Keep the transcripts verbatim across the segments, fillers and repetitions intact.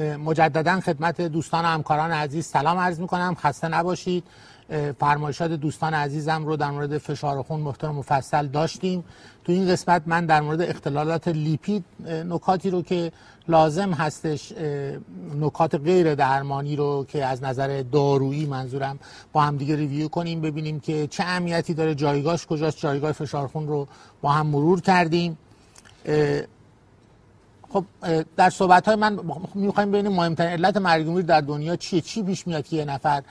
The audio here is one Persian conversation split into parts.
مجددا خدمت دوستان و همکاران عزیز سلام عرض میکنم. خسته نباشید. فرمایشات دوستان عزیزم رو در مورد فشار خون محترم مفصل داشتیم. تو این قسمت من در مورد اختلالات لیپید نکاتی رو که لازم هستش، نکات غیر درمانی رو که از نظر دارویی منظورم، با هم دیگه ریویو کنیم، ببینیم که چه اهمیتی داره، جایگاهش کجاست. جایگاه فشار خون رو با هم مرور کردیم. خب در صحبت‌های من می‌خوایم ببینیم مهمترین علت مرگ و میر در دنیا چیه، چی پیش میاد که یه نفر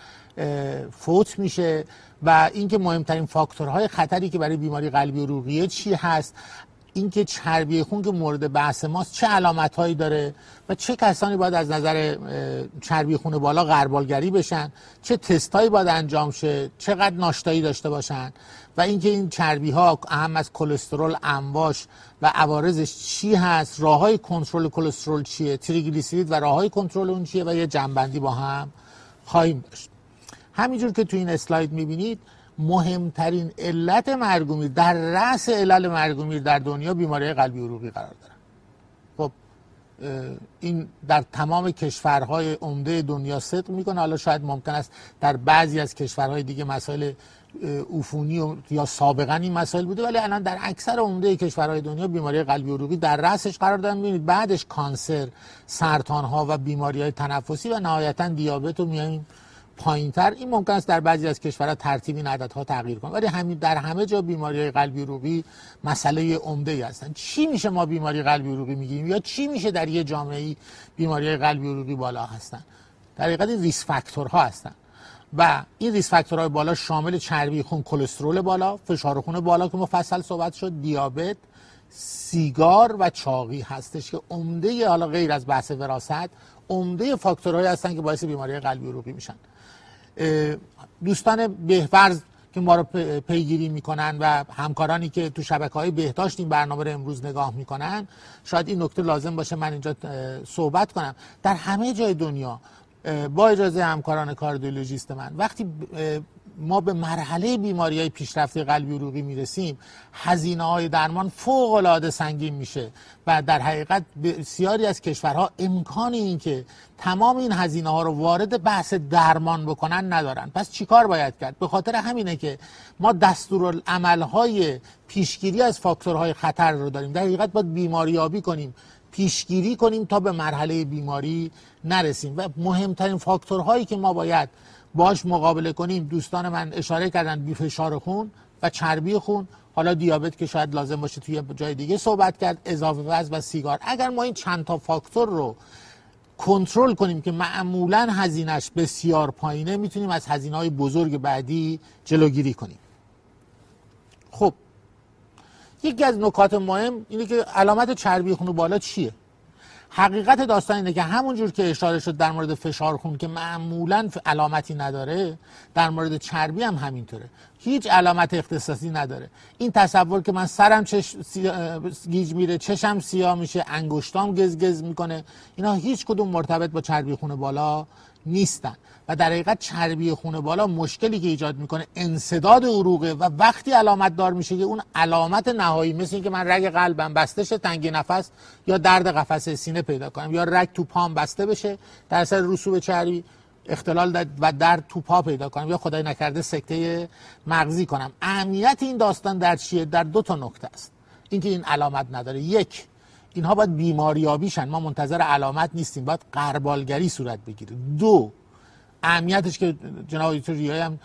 فوت میشه و اینکه مهمترین فاکتورهای خطری که برای بیماری قلبی و عروقیه چی هست، اینکه چربی خون که مورد بحث ماست چه علامت‌هایی داره و چه کسانی باید از نظر چربی خون بالا غربالگری بشن، چه تستایی باید انجام شه، چقدر ناشتایی داشته باشن و اینکه این چربی‌ها اهم از کلسترول، امواج و عوارضش چی هست، راه‌های کنترل کلسترول چیه، تریگلیسیرید و راه‌های کنترل اون چیه و یه جنبندی با هم خواهیم داشت. همینجور که تو این اسلاید می‌بینید، مهمترین علت مرگ و میر، در رأس علل مرگ و میر در دنیا بیماری قلبی عروقی قرار داره. خب این در تمام کشورهای عمده دنیا صدق میکنه. حالا شاید ممکن است در بعضی از کشورهای دیگه مسائل عفونی یا سابقا این مسائل بوده، ولی الان در اکثر عمده کشورهای دنیا بیماری قلبی عروقی در رأسش قرار داره. میبینید بعدش کانسر، سرطان‌ها و بیماری‌های تنفسی و نهایتاً دیابت رو می‌بینیم پایین‌تر. این ممکن است در بعضی از کشورها ترتیب این عددها تغییر کنه، ولی همین در همه جا بیماری‌های قلبی عروقی مسئله عمده‌ای هستن. چی میشه ما بیماری قلبی عروقی میگیم یا چی میشه در یه جامعه‌ای بیماری‌های قلبی عروقی بالا هستن؟ در حقیقت این ریس فاکتورها هستن و این ریس فاکتورهای بالا شامل چربی خون، کلسترول بالا، فشار خون بالا که مفصل صحبت شد، دیابت، سیگار و چاقی هستش که عمده، حالا غیر از بحث وراثت، عمده فاکتورهایی هستن که باعث بیماری قلبی عروقی میشن. دوستان بهورز که ما رو پیگیری میکنن و همکارانی که تو شبکه‌های بهداشت این برنامه رو امروز نگاه میکنن، شاید این نکته لازم باشه من اینجا صحبت کنم. در همه جای دنیا با اجازه همکاران کاردیولوژیست من، وقتی ما به مرحله بیماری‌های پیشرفته قلبی عروقی میرسیم، هزینه‌های درمان فوق‌العاده سنگین میشه و در حقیقت بسیاری از کشورها امکان این که تمام این هزینه‌ها رو وارد بحث درمان بکنن ندارن. پس چیکار باید کرد؟ به خاطر همینه که ما دستورالعمل‌های پیشگیری از فاکتورهای خطر رو داریم. در حقیقت باید بیماریابی کنیم، پیشگیری کنیم تا به مرحله بیماری نرسیم. و مهمترین فاکتورهایی که ما باید باش مقابله کنیم، دوستان من اشاره کردن، بی فشار خون و چربی خون، حالا دیابت که شاید لازم باشه توی جای دیگه صحبت کرد، اضافه وزن و سیگار. اگر ما این چند تا فاکتور رو کنترل کنیم که معمولا هزینهش بسیار پایینه، میتونیم از هزینه‌های بزرگ بعدی جلوگیری کنیم. خب یکی از نکات مهم اینه که علامت چربی خون بالا چیه؟ حقیقت داستان اینه که همونجور که اشاره شد در مورد فشار خون که معمولاً علامتی نداره، در مورد چربی هم همینطوره، هیچ علامت اختصاصی نداره. این تصور که من سرم چش... سی... گیج میره، چشم سیاه میشه، انگشتام گزگز میکنه، اینا هیچ کدوم مرتبط با چربی خون بالا نیستن و در حقیقت چربی خون بالا مشکلی که ایجاد میکنه انسداد عروقه و وقتی علامت دار میشه که اون علامت نهایی، مثل اینکه من رگ قلبم بسته شه، تنگی نفس یا درد قفسه سینه پیدا کنم، یا رگ تو پام بسته بشه در اثر رسوب چربی، اختلال و درد تو پا پیدا کنم، یا خدای نکرده سکته مغزی کنم. اهمیت این داستان در چیه؟ در دو تا نکته است. اینکه این علامت نداره، یک، اینها باید بیماریابی شن، ما منتظر علامت نیستیم، باید غربالگری صورت بگیره. دو، اهمیتش که جناب دکتر ریایی هم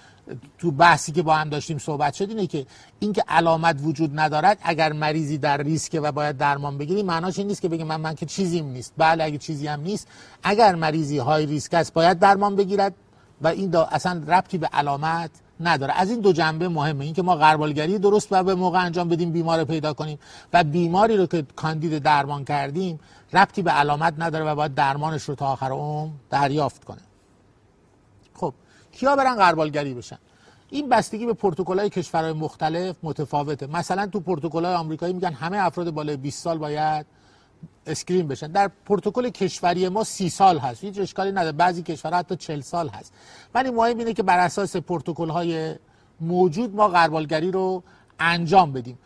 تو بحثی که با هم داشتیم صحبت شد اینه که اینکه علامت وجود ندارد، اگر مریضی در ریسکه و باید درمان بگیری، معناش این نیست که بگیم من من که چیزیم نیست. بله اگه چیزی هم نیست، اگر مریضی های ریسک است باید درمان بگیرد و این اصلا ربطی به علامت نداره. از این دو جنبه مهمه، اینکه ما غربالگری درست و به موقع انجام بدیم، بیمار رو پیدا کنیم و بیماری رو که کاندید درمان کردیم ربطی به علامت نداره و باید درمانش رو تا آخر عمر دریافت کنه. خب کیا برن غربالگری بشن؟ این بستگی به پروتکل‌های کشورهای مختلف متفاوته. مثلا تو پروتکل‌های آمریکایی میگن همه افراد بالای بیست سال باید اسکرین بشن. در پروتکل کشوری ما سی سال هست، هیچ اشکالی نداره. بعضی کشورها حتی چهل سال هست. ولی مهم اینه که بر اساس پروتکل‌های موجود ما غربالگری رو انجام بدیم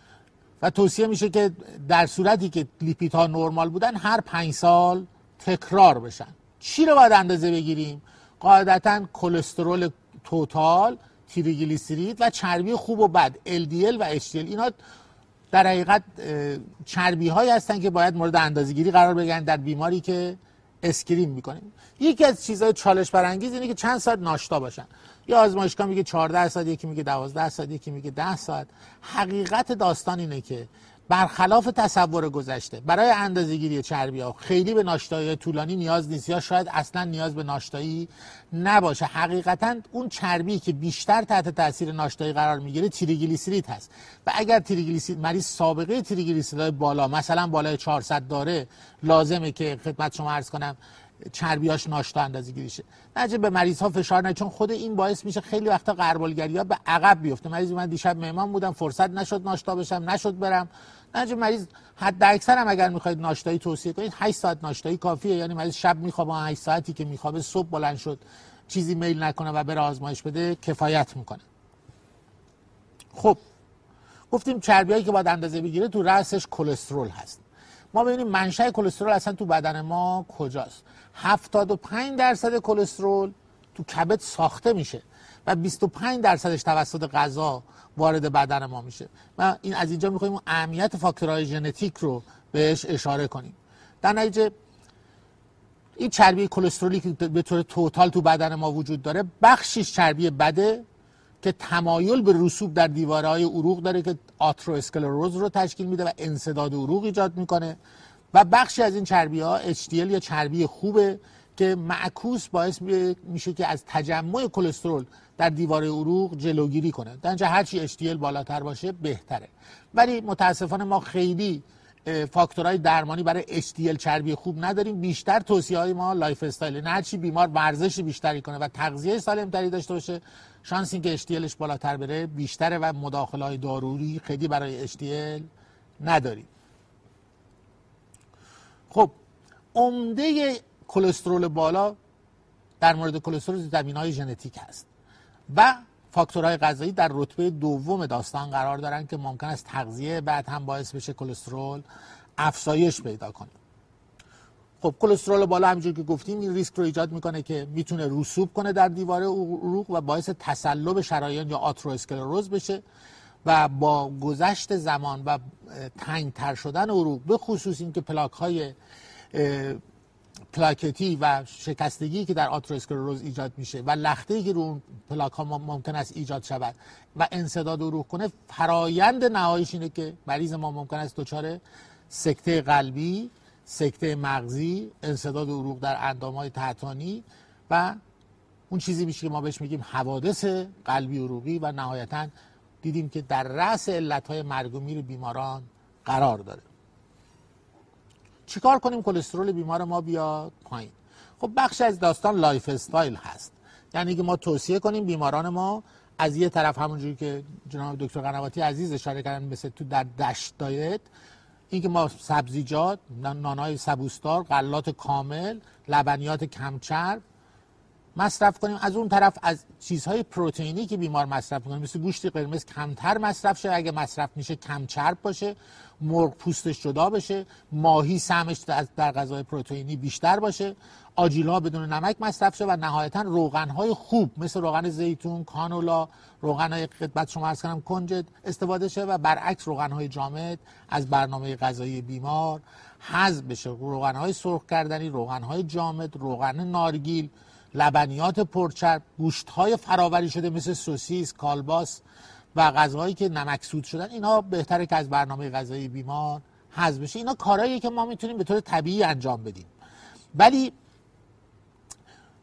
و توصیه میشه که در صورتی که لیپیدها نرمال بودن، هر پنج سال تکرار بشن. چی رو باید اندازه بگیریم؟ قاعدتا کلسترول توتال، تریگلیسیرید و چربی خوب و بد، ال دی ال و اچ دی ال. اینا در حقیقت چربی هایی هستن که باید مورد اندازه‌گیری قرار بگیرن در بیماری که اسکرین میکنیم. یکی از چیزهای چالش برانگیز اینه که چند ساعت ناشتا باشن. یه آزمایشگاه میگه چهارده ساعت، یکی میگه دوازده ساعت، یکی میگه ده ساعت. حقیقت داستان اینه که برخلاف تصور گذشته، برای اندازه‌گیری چربی ها خیلی به ناشتایی طولانی نیاز نیست، یا شاید اصلا نیاز به ناشتایی نباشه. حقیقتا اون چربی که بیشتر تحت تاثیر ناشتایی قرار میگیره تریگلیسیرید هست، و اگر تریگلیسیرید مریض سابقه تریگلیسیریدهای بالا، مثلا بالای چهارصد داره، لازمه که خدمت شما عرض کنم چربیاش ناشتا اندازه‌گیری شه. نه به مریض ها فشار نه، چون خود این باعث میشه خیلی وقتا غربالگری‌ها به عقب بیفته. مریض من دیشب مهمان بودم، فرصت نشد ناشتا بشم، نشد برم. نه مریض حد اکثر هم اگر میخواید ناشتایی توصیه کنید هشت ساعت ناشتایی کافیه. یعنی مریض شب میخوابه، هشت ساعتی که میخوابه صبح بلند شد چیزی میل نکنه و بره آزمایش بده کفایت میکنه. خب گفتیم چربیایی که باید اندازه بگیره تو رأسش کلسترول هست. ما ببینیم منشأ کلسترول اصلا تو بدن ما کجاست. هفتاد و پنج درصد کلسترول تو کبد ساخته میشه و بیست و پنج درصدش توسط غذا وارد بدن ما میشه. ما این از اینجا میخوایم اون اهمیت فاکتورهای ژنتیک رو بهش اشاره کنیم. در نتیجه این چربی کلسترولی که به طور توتال تو بدن ما وجود داره، بخشش چربی بده که تمایل به رسوب در دیوارهای عروق داره که آترواسکلروز رو تشکیل میده و انسداد عروق ایجاد میکنه، و بخشی از این چربی ها اچ دی ال یا چربی خوبه که معکوس باعث میشه که از تجمع کلسترول در دیواره عروق جلوگیری کنه. در اینجا هرچی اچ دی ال بالاتر باشه بهتره، ولی متاسفانه ما خیلی فاکتورهای درمانی برای اچ دی ال چربی خوب نداریم. بیشتر توصیه های ما لایف استایل، نه هرچی بیمار ورزش بیشتری کنه و تغذیه سالمتری داشته باشه، شانس این که اچ دی الش بالاتر بره بیشتره و مداخله های دارویی خیلی برای اچ دی ال نداریم. خب عمده کلسترول بالا در مورد کلسترول ویتامین‌های ژنتیک هست و فاکتورهای غذایی در رتبه دوم داستان قرار دارن که ممکن است تغذیه بعد هم باعث بشه کلسترول افزایش پیدا کنه. خب کلسترول بالا همونجوری که گفتیم این ریسک رو ایجاد میکنه که میتونه رسوب کنه در دیواره عروق و باعث تصلب شریان یا آترواسکلروز بشه و با گذشت زمان و تنگتر شدن عروق، به خصوص اینکه پلاک‌های پلاکتی و شکستگی که در آترواسکلروز ایجاد میشه و لخته‌ای که رو پلاک ها ممکن است ایجاد شود و انسداد عروق کنه، فرایند نهاییش اینه که مریض ما ممکن است دچار سکته قلبی، سکته مغزی، انسداد عروق در اندام‌های تحتانی و اون چیزی میشه که ما بهش میگیم حوادث قلبی عروقی، و نهایتاً دیدیم که در رأس علت‌های مرگ و میر بیماران قرار داره. چیکار کنیم کلسترول بیمار ما بیاد پایین؟ خب بخش از داستان لایف استایل هست، یعنی که ما توصیه کنیم بیماران ما از یه طرف همونجوری که جناب دکتر قنواتی عزیز اشاره کردن مثل تو در دشت دایت، این که ما سبزیجات، نان‌های سبوسدار، غلات کامل، لبنیات کم چرب مصرف کنیم. از اون طرف از چیزهای پروتئینی که بیمار مصرف می‌کنه مثل گوشت قرمز کمتر مصرف شه، اگه مصرف میشه کم چرب باشه، مرغ پوستش جدا بشه، ماهی سهمش در غذای پروتئینی بیشتر باشه، آجیل‌ها بدون نمک مصرف شه، و نهایتاً روغن‌های خوب مثل روغن زیتون، کانولا، روغن‌های خدمت شما عرض کردم کنجد استفاده شه و برعکس روغن‌های جامد از برنامه غذایی بیمار حذف بشه. روغن‌های سرخ کردنی، روغن‌های جامد، روغن نارگیل، لبنیات پرچرب، گوشت‌های فراوری شده مثل سوسیس، کالباس و غذاهایی که نمکسود شدن، اینا بهتره که از برنامه غذایی بیمار حذف بشه. اینا کارهاییه که ما میتونیم به طور طبیعی انجام بدیم. ولی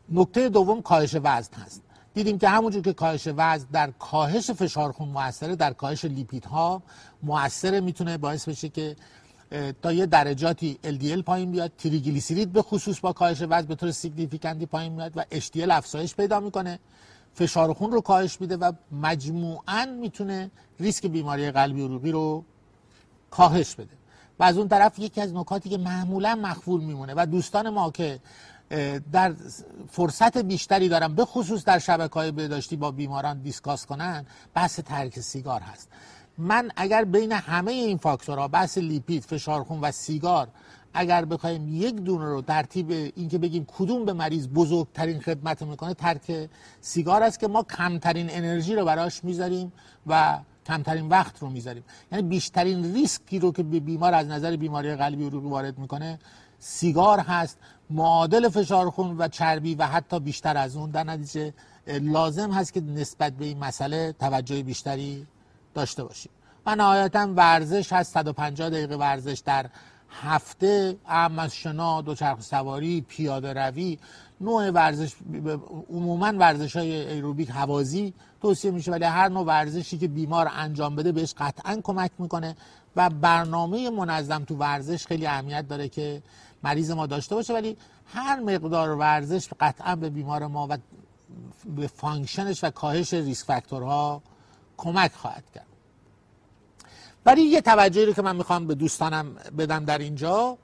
نکته دوم کاهش وزن هست. دیدیم که همونجور که کاهش وزن در کاهش فشار خون موثره، در کاهش لیپیدها موثره، میتونه باعث بشه که تا یه درجاتی ال دی ال پایین بیاد، تریگلیسیرید به خصوص با کاهش وزن به طور سیگنیفیکنتی پایین میاد و اچ دی ال افزایش پیدا میکنه، فشار خون رو کاهش میده و مجموعاً میتونه ریسک بیماری قلبی عروقی رو کاهش بده. و از اون طرف یکی از نکاتی که معمولاً مخفول میمونه و دوستان ما که در فرصت بیشتری دارن به خصوص در شبکه‌های بهداشتی با بیماران دیسکاس کنن، بحث ترک سیگار هست. من اگر بین همه این فاکتورها، بحث لیپید، فشار خون و سیگار اگر بخوایم یک دونه رو ترتیب این که بگیم کدوم به مریض بزرگترین خدمت میکنه، ترک سیگار است که ما کمترین انرژی رو براش میذاریم و کمترین وقت رو میذاریم. یعنی بیشترین ریسکی رو که به بیمار از نظر بیماری قلبی رو وارد میکنه سیگار هست، معادل فشار خون و چربی و حتی بیشتر از اون. در نتیجه لازم هست که نسبت به این مسئله توجه بیشتری داشته باشیم. و نهایتا ورزش هست، صد و پنجاه دقیقه ورزش در هفته، اعم از شنا، دوچرخ سواری، پیاده روی. نوع ورزش، عموما ورزش های ایروبیک هوازی توصیه میشه، ولی هر نوع ورزشی که بیمار انجام بده بهش قطعا کمک میکنه و برنامه منظم تو ورزش خیلی اهمیت داره که مریض ما داشته باشه. ولی هر مقدار ورزش قطعا به بیمار ما و به فانکشنش و کاهش ریسک فاکتورها کمک خواهد کرد. ولی یه توجهی رو که من میخوام به دوستانم بدم در اینجا،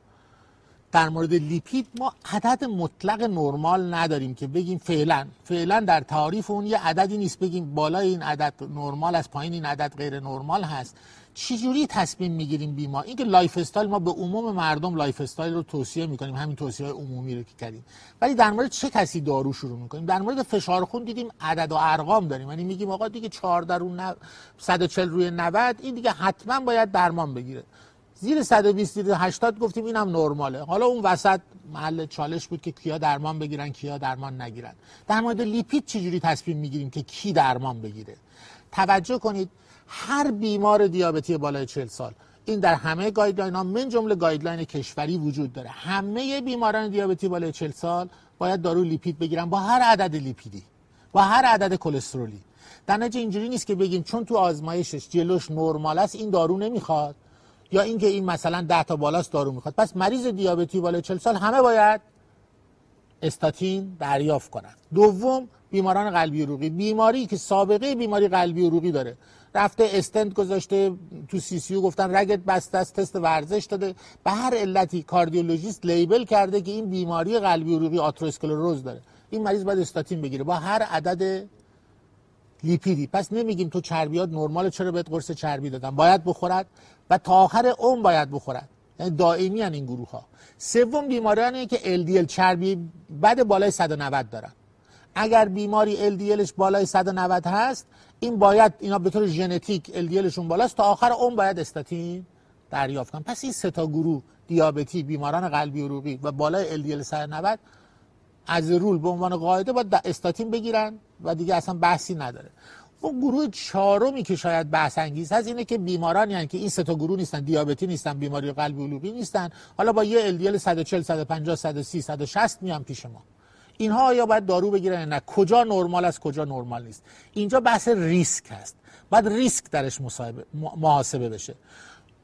در مورد لیپید ما عدد مطلق نرمال نداریم که بگیم فعلا فعلا در تعریف اون یه عددی نیست بگیم بالای این عدد نرمال است، پایین این عدد غیر نرمال هست. چجوری تصمیم میگیریم بیمار؟ این که لایف استایل، ما به عموم مردم لایف استایل رو توصیه میکنیم، همین توصیه های عمومی رو که کردیم، ولی در مورد چه کسی دارو شروع میکنیم؟ در مورد فشار خون دیدیم عدد و ارقام داریم، یعنی میگیم آقا دیگه چهارده رو نو... صد و چهل روی نود این دیگه حتما باید درمان بگیره، زیر صد و بیست دیگه هشتاد گفتیم اینم نرماله. حالا اون وسط محل چالش بود که کیا درمان بگیرن کیا درمان نگیرن. در مورد لیپید چجوری تصمیم میگیریم که کی درمان بگیره؟ توجه کنید، هر بیمار دیابتی بالای چهل سال، این در همه گایدلاین ها من جمله گایدلاین کشوری وجود داره، همه بیماران دیابتی بالای چهل سال باید دارو لیپید بگیرن با هر عدد لیپیدی، با هر عدد کلسترولی. در نتیجه اینجوری نیست که بگیم چون تو آزمایشش جلوش نرمال است این دارو نمیخواد، یا اینکه این مثلا ده تا بالاست دارو میخواد. پس مریض دیابتی بالای چهل سال همه باید استاتین دریافت کنند. دوم، بیماران قلبی عروقی، بیماری که سابقه بیماری قلبی عروقی داره، رفته استنت گذاشته، تو سی سی او گفتن رگت بسته است، تست ورزش داده، به هر علتی کاردیولوژیست لیبل کرده که این بیماری قلبی عروقی آتروسکلروز داره، این مریض باید استاتین بگیره با هر عدد لیپیدی. پس نمیگیم تو چربیات نرمال چرا بهت قرص چربی دادن، باید بخورد و تا آخر عمر باید بخورد، یعنی دائمی ان این گروه ها. سوم، بیمارانی که ال دی ال چربی بد بالای صد و نود دارن، اگر بیماری ال دی الش بالای صد و نود هست این باید، اینا به طور ژنتیک ال دی الشون بالاست، تا آخر عمر باید استاتین دریافت کنن. پس این سه تا گروه، دیابتی، بیماران قلبی عروقی و بالای ال دی ال صد و نود، از رول به عنوان قاعده باید استاتین بگیرن و دیگه اصلا بحثی نداره. اون گروه چهارمی که شاید بحث انگیز هست اینه که بیماران، یعنی که این سه تا گروه نیستن، دیابتی نیستن، بیماری قلبی عروقی نیستن، حالا با یه ال دی ال صد و چهل صد و پنجاه صد و سی صد و شصت میان پیش ما، اینها آیا باید دارو بگیرن؟ نه. کجا نرمال است کجا نرمال نیست؟ اینجا بحث ریسک هست، باید ریسک درش محاسبه بشه.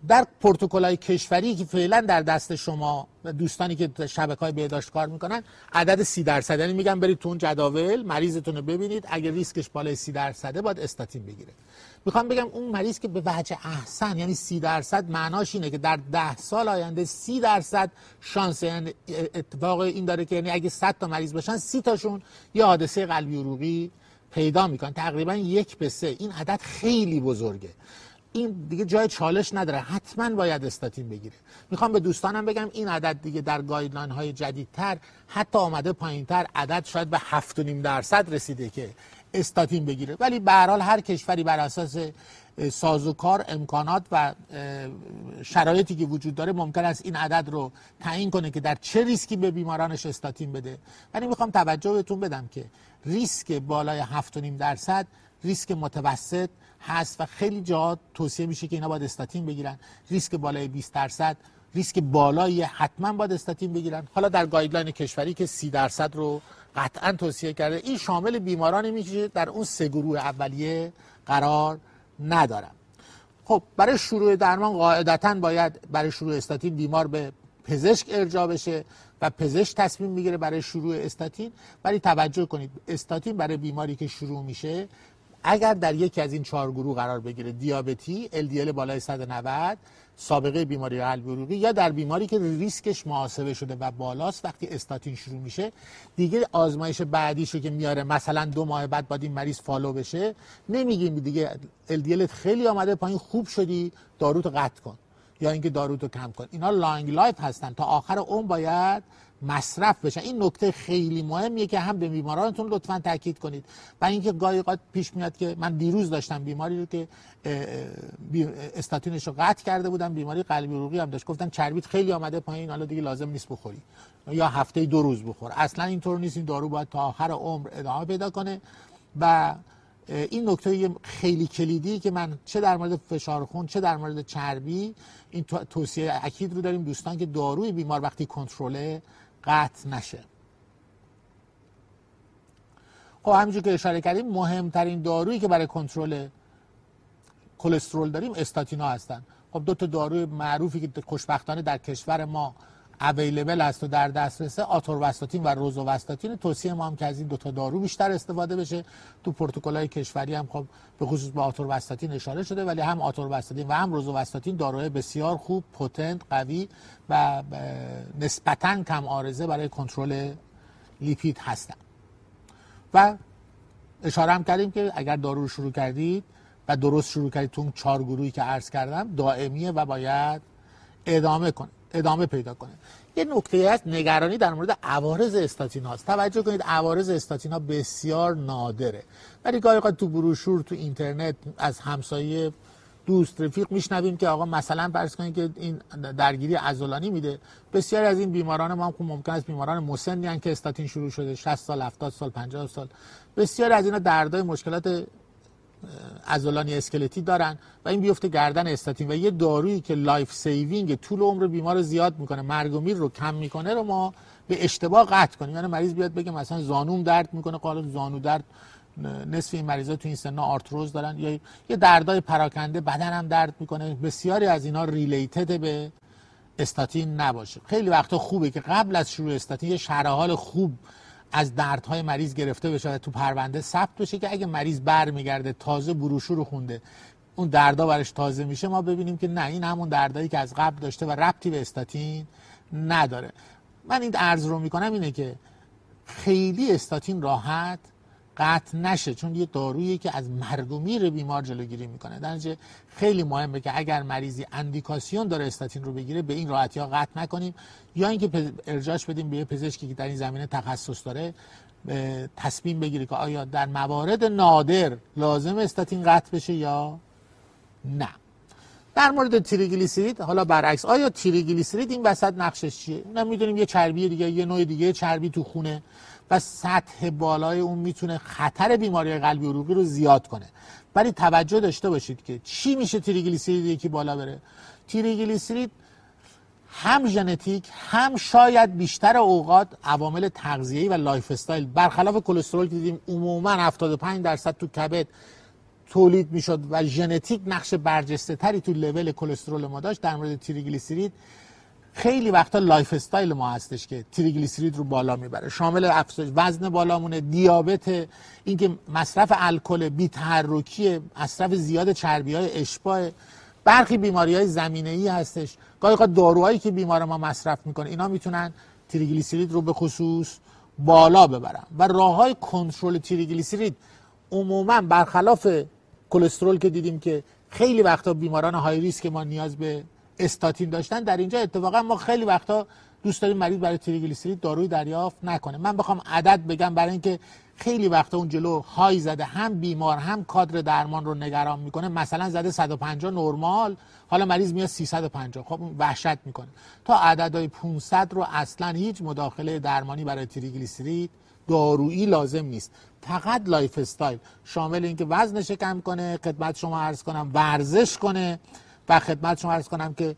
در پروتکل‌های کشوری که فعلا در دست شما و دوستانی که شبکه‌های بهداشت کار میکنن عدد سی درصد، یعنی میگن برید تو اون جداول مریضتون رو ببینید، اگر ریسکش بالای سی درصد باید استاتین بگیره. میخوام بگم اون مریض که به وجه احسن، یعنی سی درصد، معناش اینه که در ده سال آینده سی درصد شانس اتفاق این داره که، یعنی اگه صد تا مریض باشن سی تاشون یه حادثه قلبی عروقی پیدا میکنن، تقریبا یک به سه. این عدد خیلی بزرگه، این دیگه جای چالش نداره، حتما باید استاتین بگیره. میخوام به دوستانم بگم این عدد دیگه در گایدلاین های جدیدتر حتی آمده پایینتر، عدد شاید به هفت و نیم درصد رسیده که استاتین بگیره. ولی به هر حال هر کشوری بر اساس سازوکار، امکانات و شرایطی که وجود داره ممکن است این عدد رو تعیین کنه که در چه ریسکی به بیمارانش استاتین بده. ولی میخوام توجه بهتون بدم که ریسک بالای هفت و نیم درصد ریسک متوسط هست و خیلی جا توصیه میشه که اینا باید استاتین بگیرن. ریسک بالای بیست درصد ریسک بالایی، حتما باید استاتین بگیرن. حالا در گایدلاین کشوری که سی درصد رو قطعا توصیه کرده، این شامل بیمارانی میشه در اون سه گروه اولیه قرار ندارن. خب برای شروع درمان قاعدتا باید برای شروع استاتین بیمار به پزشک ارجاع بشه و پزشک تصمیم میگیره برای شروع استاتین. ولی توجه کنید استاتین برای بیماری که شروع میشه اگر در یکی از این چهار گروه قرار بگیره، دیابتی، ال دی ال بالای صد و نود، سابقه بیماری قلبی عروقی، یا در بیماری که ریسکش محاسبه شده و بالاست، وقتی استاتین شروع میشه دیگه آزمایش بعدیشو که میاره مثلا دو ماه بعد باید این مریض فالو بشه، نمیگیم دیگه ال دی ال خیلی آمده پایین خوب شدی داروت قطع کن، یا اینکه دارو تو کم کن. اینا لانگ لایف هستن، تا آخر عمر باید مصرف بشن. این نکته خیلی مهمیه که هم به بیمارانتون لطفاً تاکید کنید. و اینکه گاهی اوقات پیش میاد که من دیروز داشتم بیماری رو که استاتینش رو قطع کرده بودم، بیماری قلبی عروقی هم داشت، گفتن چربیت خیلی اومده پایین، حالا دیگه لازم نیست بخوری یا هفته دو روز بخور. اصلا اینطور نیست، این دارو باید تا آخر عمر ادامه پیدا کنه. و این نکته خیلی کلیدی که من چه در مورد فشار خون چه در مورد چربی این توصیه اکید رو داریم دوستان که داروی بیمار وقتی کنترله قطع نشه. خب همینجور که اشاره کردیم مهمترین دارویی که برای کنترل کلسترول داریم استاتینا هستن. خب دو تا داروی معروفی که خوشبختانه در کشور ما اویلیبل است و در دسترس، آتورواستاتین و روزوواستاتین. توصیه ما هم که از این دو تا دارو بیشتر استفاده بشه. تو پروتکل‌های کشوری هم خب به خصوص به آتورواستاتین اشاره شده، ولی هم آتورواستاتین و هم روزوواستاتین داروهای بسیار خوب، پتنت، قوی و نسبتاً کم عارضه برای کنترل لیپید هستن. و اشاره هم کردیم که اگر دارو رو شروع کردید و درست شروع کردید تو اون چهار گروهی که عرض کردم دائمیه و باید ادامه کنه. ادامه پیدا کنه. یه نکته هست، نگرانی در مورد عوارض استاتین هاست. توجه کنید عوارض استاتین ها بسیار نادره، ولی گاهی اوقات تو بروشور تو اینترنت از همسایه دوست رفیق میشنویم که آقا مثلا فرض کنید که این درگیری عضلانی میده. بسیاری از این بیماران ما هم ممکن است بیماران مسنی ان که استاتین شروع شده، شصت سال، هفتاد سال، پنجاه سال. بسیاری از اینا دردای مشکلات عضلانی اسکلتی دارن و این بیفته گردن استاتین و یه دارویی که لایف سیوینگ، طول عمر بیمار رو زیاد میکنه، مرگ و میر رو کم میکنه، رو ما به اشتباه قطع کنیم. یعنی مریض بیاد بگه مثلا زانوم درد میکنه، قالب زانو درد، نصف این مریضا تو این سن آرتروز دارن، یا یه دردای پراکنده، بدنم درد میکنه. بسیاری از اینا ریلیتد به استاتین نباشه. خیلی وقتا خوبه که قبل از شروع استاتین یه شرح حال خوب از دردهای مریض گرفته بشه و تو پرونده ثبت بشه که اگه مریض برمیگرده تازه بروشور رو خونده، اون دردا براش تازه میشه، ما ببینیم که نه، این همون دردایی که از قبل داشته و ربطی به استاتین نداره. من این عرض رو میکنم اینه که خیلی استاتین راحت قطع نشه، چون یه دارویی که از مرگ و میر بیمار جلوگیری میکنه. در نتیجه خیلی مهمه که اگر مریضی اندیکاسیون داره استاتین رو بگیره به این راحتی ها قطع نکنیم، یا اینکه ارجاعش بدیم به یه پزشکی که در این زمینه تخصص داره تصمیم بگیره که آیا در موارد نادر لازم استاتین قطع بشه یا نه. در مورد تریگلیسیرید حالا برعکس، آیا تریگلیسیرید این وسط نقشش چیه؟ نمیدونیم، یه چربی دیگه، یه نوع دیگه چربی تو خونه و سطح بالای اون میتونه خطر بیماری قلبی عروقی رو زیاد کنه. ولی توجه داشته باشید که چی میشه تریگلیسیرید یکی بالا بره. تریگلیسیرید هم ژنتیک هم شاید بیشتر اوقات عوامل تغذیه‌ای و لایف استایل، برخلاف کلسترول که دیدیم عموما هفتاد و پنج درصد تو کبد تولید میشد و ژنتیک نقش برجسته تری تو لول کلسترول ما داشت، در مورد تریگلیسیرید خیلی وقتا لایف استایل ما هستش که تریگلیسیرید رو بالا میبره. شامل افزایش وزن بالامونه، دیابت، اینکه مصرف الکل، بی‌تحرکی، مصرف زیاد چربی‌های اشباع، برخی بیماری‌های زمینه‌ای هستش. گاهی اوقات داروهایی که بیمار ما مصرف میکنه اینا میتونن تریگلیسیرید رو به خصوص بالا ببرن. و راه‌های کنترل تریگلیسیرید عموما برخلاف کلسترول که دیدیم که خیلی وقتا بیماران های ریسک ما نیاز به استاتین داشتن، در اینجا اتفاقا ما خیلی وقتا دوست داریم مریض برای تریگلیسیرید داروی دریافت نکنه. من بخوام عدد بگم برای اینکه خیلی وقتا اون جلو های زده، هم بیمار هم کادر درمان رو نگران میکنه. مثلا زده صد و پنجاه نرمال، حالا مریض میاد سیصد و پنجاه، خب وحشت میکنه. تا عددهای پانصد رو اصلا هیچ مداخله درمانی برای تریگلیسیرید دارویی لازم نیست. فقط لایف استایل، شامل اینکه وزنش کم کنه، خدمت شما عرض کنم ورزش کنه و خدمت شما عرض کنم که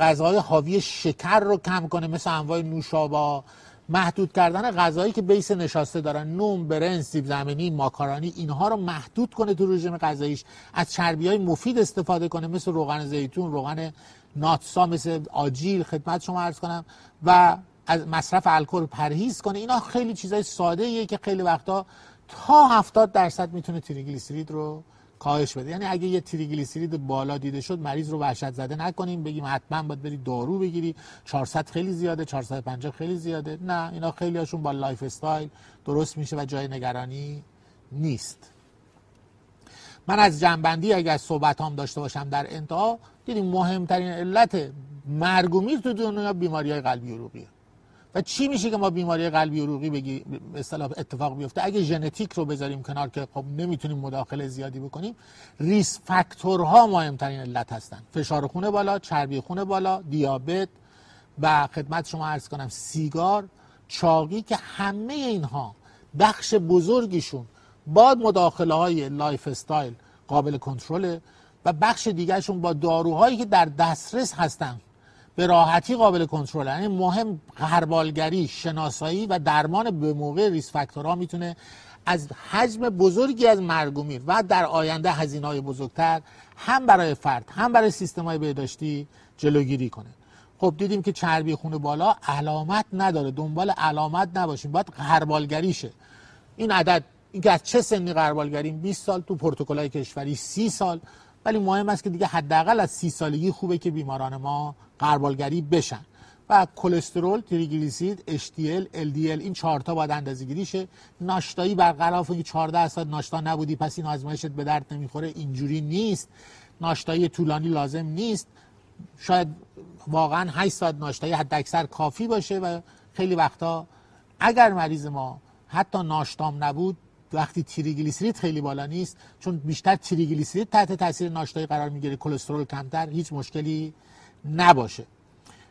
غذاهای حاوی شکر رو کم کنه، مثل انواع نوشابه، محدود کردن غذایی که بیس نشاسته دارن، نون، برنج، سیب زمینی، ماکارونی، اینها رو محدود کنه تو رژیم غذاییش. از چربی‌های مفید استفاده کنه، مثل روغن زیتون، روغن ناتسا، مثل آجیل، خدمت شما عرض کنم و از مصرف الکل پرهیز کنه. اینا خیلی چیزای ساده ایه که خیلی وقتا تا هفتاد درصد میتونه تریگلیسیرید رو کاهش بده. یعنی اگه یه تریگلیسیرید بالا دیده شد مریض رو وحشت زده نکنیم، بگیم حتما باید بری دارو بگیری، چهارصد خیلی زیاده، چهارصد و پنجاه خیلی زیاده. نه، اینا خیلی هاشون با لایف استایل درست میشه و جای نگرانی نیست. من از جنبندی اگر صحبت هم داشته باشم در انتها، دیدیم مهمترین علت مرگومیر تو دنیا بیماری‌های قلبی عروقیه. و چی میشه که ما بیماری قلبی عروقی بگی به اصطلاح اتفاق بیفته؟ اگه ژنتیک رو بذاریم کنار که خب نمیتونیم مداخله زیادی بکنیم، ریس فاکتورها مهمترین علت هستن. فشار خون بالا، چربی خون بالا، دیابت و خدمت شما عرض کنم سیگار، چاقی، که همه اینها بخش بزرگیشون با مداخله های لایف استایل قابل کنترل و بخش دیگرشون با داروهایی که در دسترس هستن به راحتی قابل کنترل. یعنی مهم غربالگری، شناسایی و درمان به موقع ریس فاکتورها میتونه از حجم بزرگی از مرگومیر و در آینده هزینه‌های بزرگتر هم برای فرد هم برای سیستم‌های بهداشتی جلوگیری کنه. خب دیدیم که چربی خون بالا علامت نداره، دنبال علامت نباشیم، باید غربالگری شه. این عدد، اینکه از چه سنی غربالگریم، بیست سال تو پروتکل‌های کشوری سی سال، ولی مهم است که دیگه حداقل از سی سالگی خوبه که بیماران ما غربالگری بشن. و کلسترول، تریگلیسیرید، اچ تی ال، ال دی ال، این چهار تا باید اندازه‌گیری شه. ناشتایی برخلاف اینکه چهارده ساعت ناشتا نبودی پس این آزمایشت به درد نمیخوره، اینجوری نیست. ناشتایی طولانی لازم نیست. شاید واقعا هشت ساعت ناشتایی حد اکثر کافی باشه و خیلی وقتا اگر مریض ما حتی ناشتام نبود، وقتی تریگلیسیرید خیلی بالا نیست، چون بیشتر تریگلیسیرید تحت تاثیر ناشتایی قرار میگیره، کلسترول کمتر، هیچ مشکلی نباشه.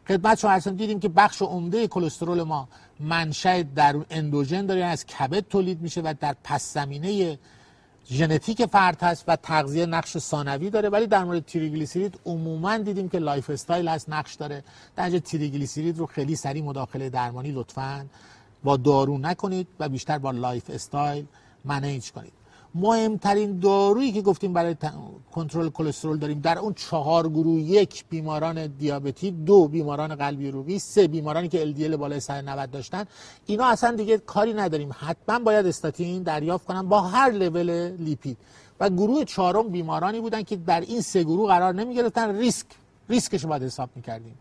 خدمت شما عرض دیدیم که بخش عمده کلسترول ما منشأ در اندوژن داره، یعنی از کبد تولید میشه و در پس زمینه ژنتیک فرد هست و تغذیه نقش ثانوی داره. ولی در مورد تریگلیسیرید عموما دیدیم که لایف استایل هست نقش داره. در نتیجه تریگلیسیرید رو خیلی سریع مداخله درمانی لطفاً با دارو نکنید و بیشتر با لایف استایل منیج کنید. مهمترین دارویی که گفتیم برای کنترل کلسترول داریم، در اون چهار گروه: یک، بیماران دیابتی، دو، بیماران قلبی عروقی، سه، بیمارانی که ال دی ال بالای صد و نود داشتن. اینا اصلا دیگه کاری نداریم، حتما باید استاتین دریافت کنن با هر لول لیپید. و گروه چهارم بیمارانی بودن که در این سه گروه قرار نمی گرفتن، ریسک ریسکش باید حساب می‌کردیم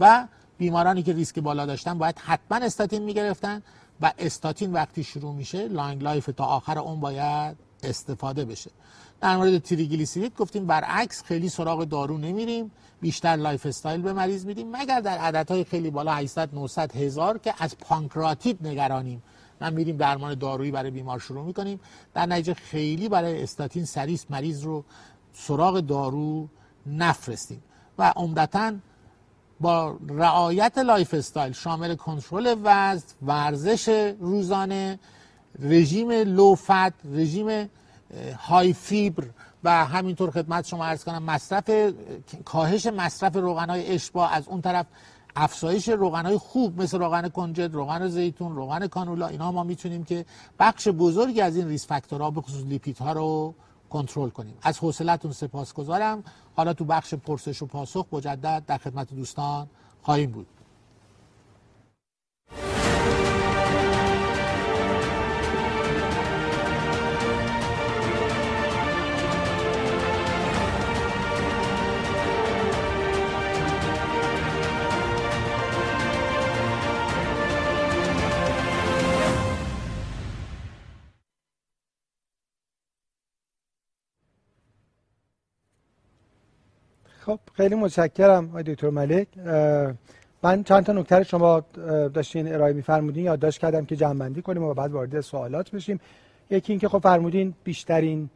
و بیمارانی که ریسک بالا داشتن باید حتما استاتین می‌گرفتن و استاتین وقتی شروع میشه لانگ لایف تا آخر اون باید استفاده بشه. در مورد تریگلیسیرید گفتیم برعکس، خیلی سراغ دارو نمیریم، بیشتر لایف استایل به مریض میدیم، مگر در عددهای خیلی بالا هشتصد نهصد هزار که از پانکراتیت نگرانیم، ما میریم درمان دارویی برای بیمار شروع میکنیم. در نتیجه خیلی برای استاتین سریع مریض رو سراغ دارو نفرستیم و عمدتاً با رعایت لایف استایل شامل کنترل وزن، ورزش روزانه، رژیم لو فت، رژیم های فیبر و همینطور خدمت شما عرض کنم مصرف کاهش مصرف روغن‌های اشباع، از اون طرف افزایش روغن‌های خوب مثل روغن کنجد، روغن زیتون، روغن کانولا، اینا ما میتونیم که بخش بزرگی از این ریس فاکتورها به خصوص لیپیدها رو کنترل کنیم. از حوصله‌تون سپاسگزارم. حالا تو بخش پرسش و پاسخ مجدد در خدمت دوستان خواهیم بود. خب خیلی متشکرم آقای دکتر ملک. من چند تا نکته رو شما داشتین ارائه می‌فرمودین یادداشت کردم که جمع‌بندی کنیم و بعد وارد سوالات بشیم. یکی اینکه خب فرمودین بیشترین،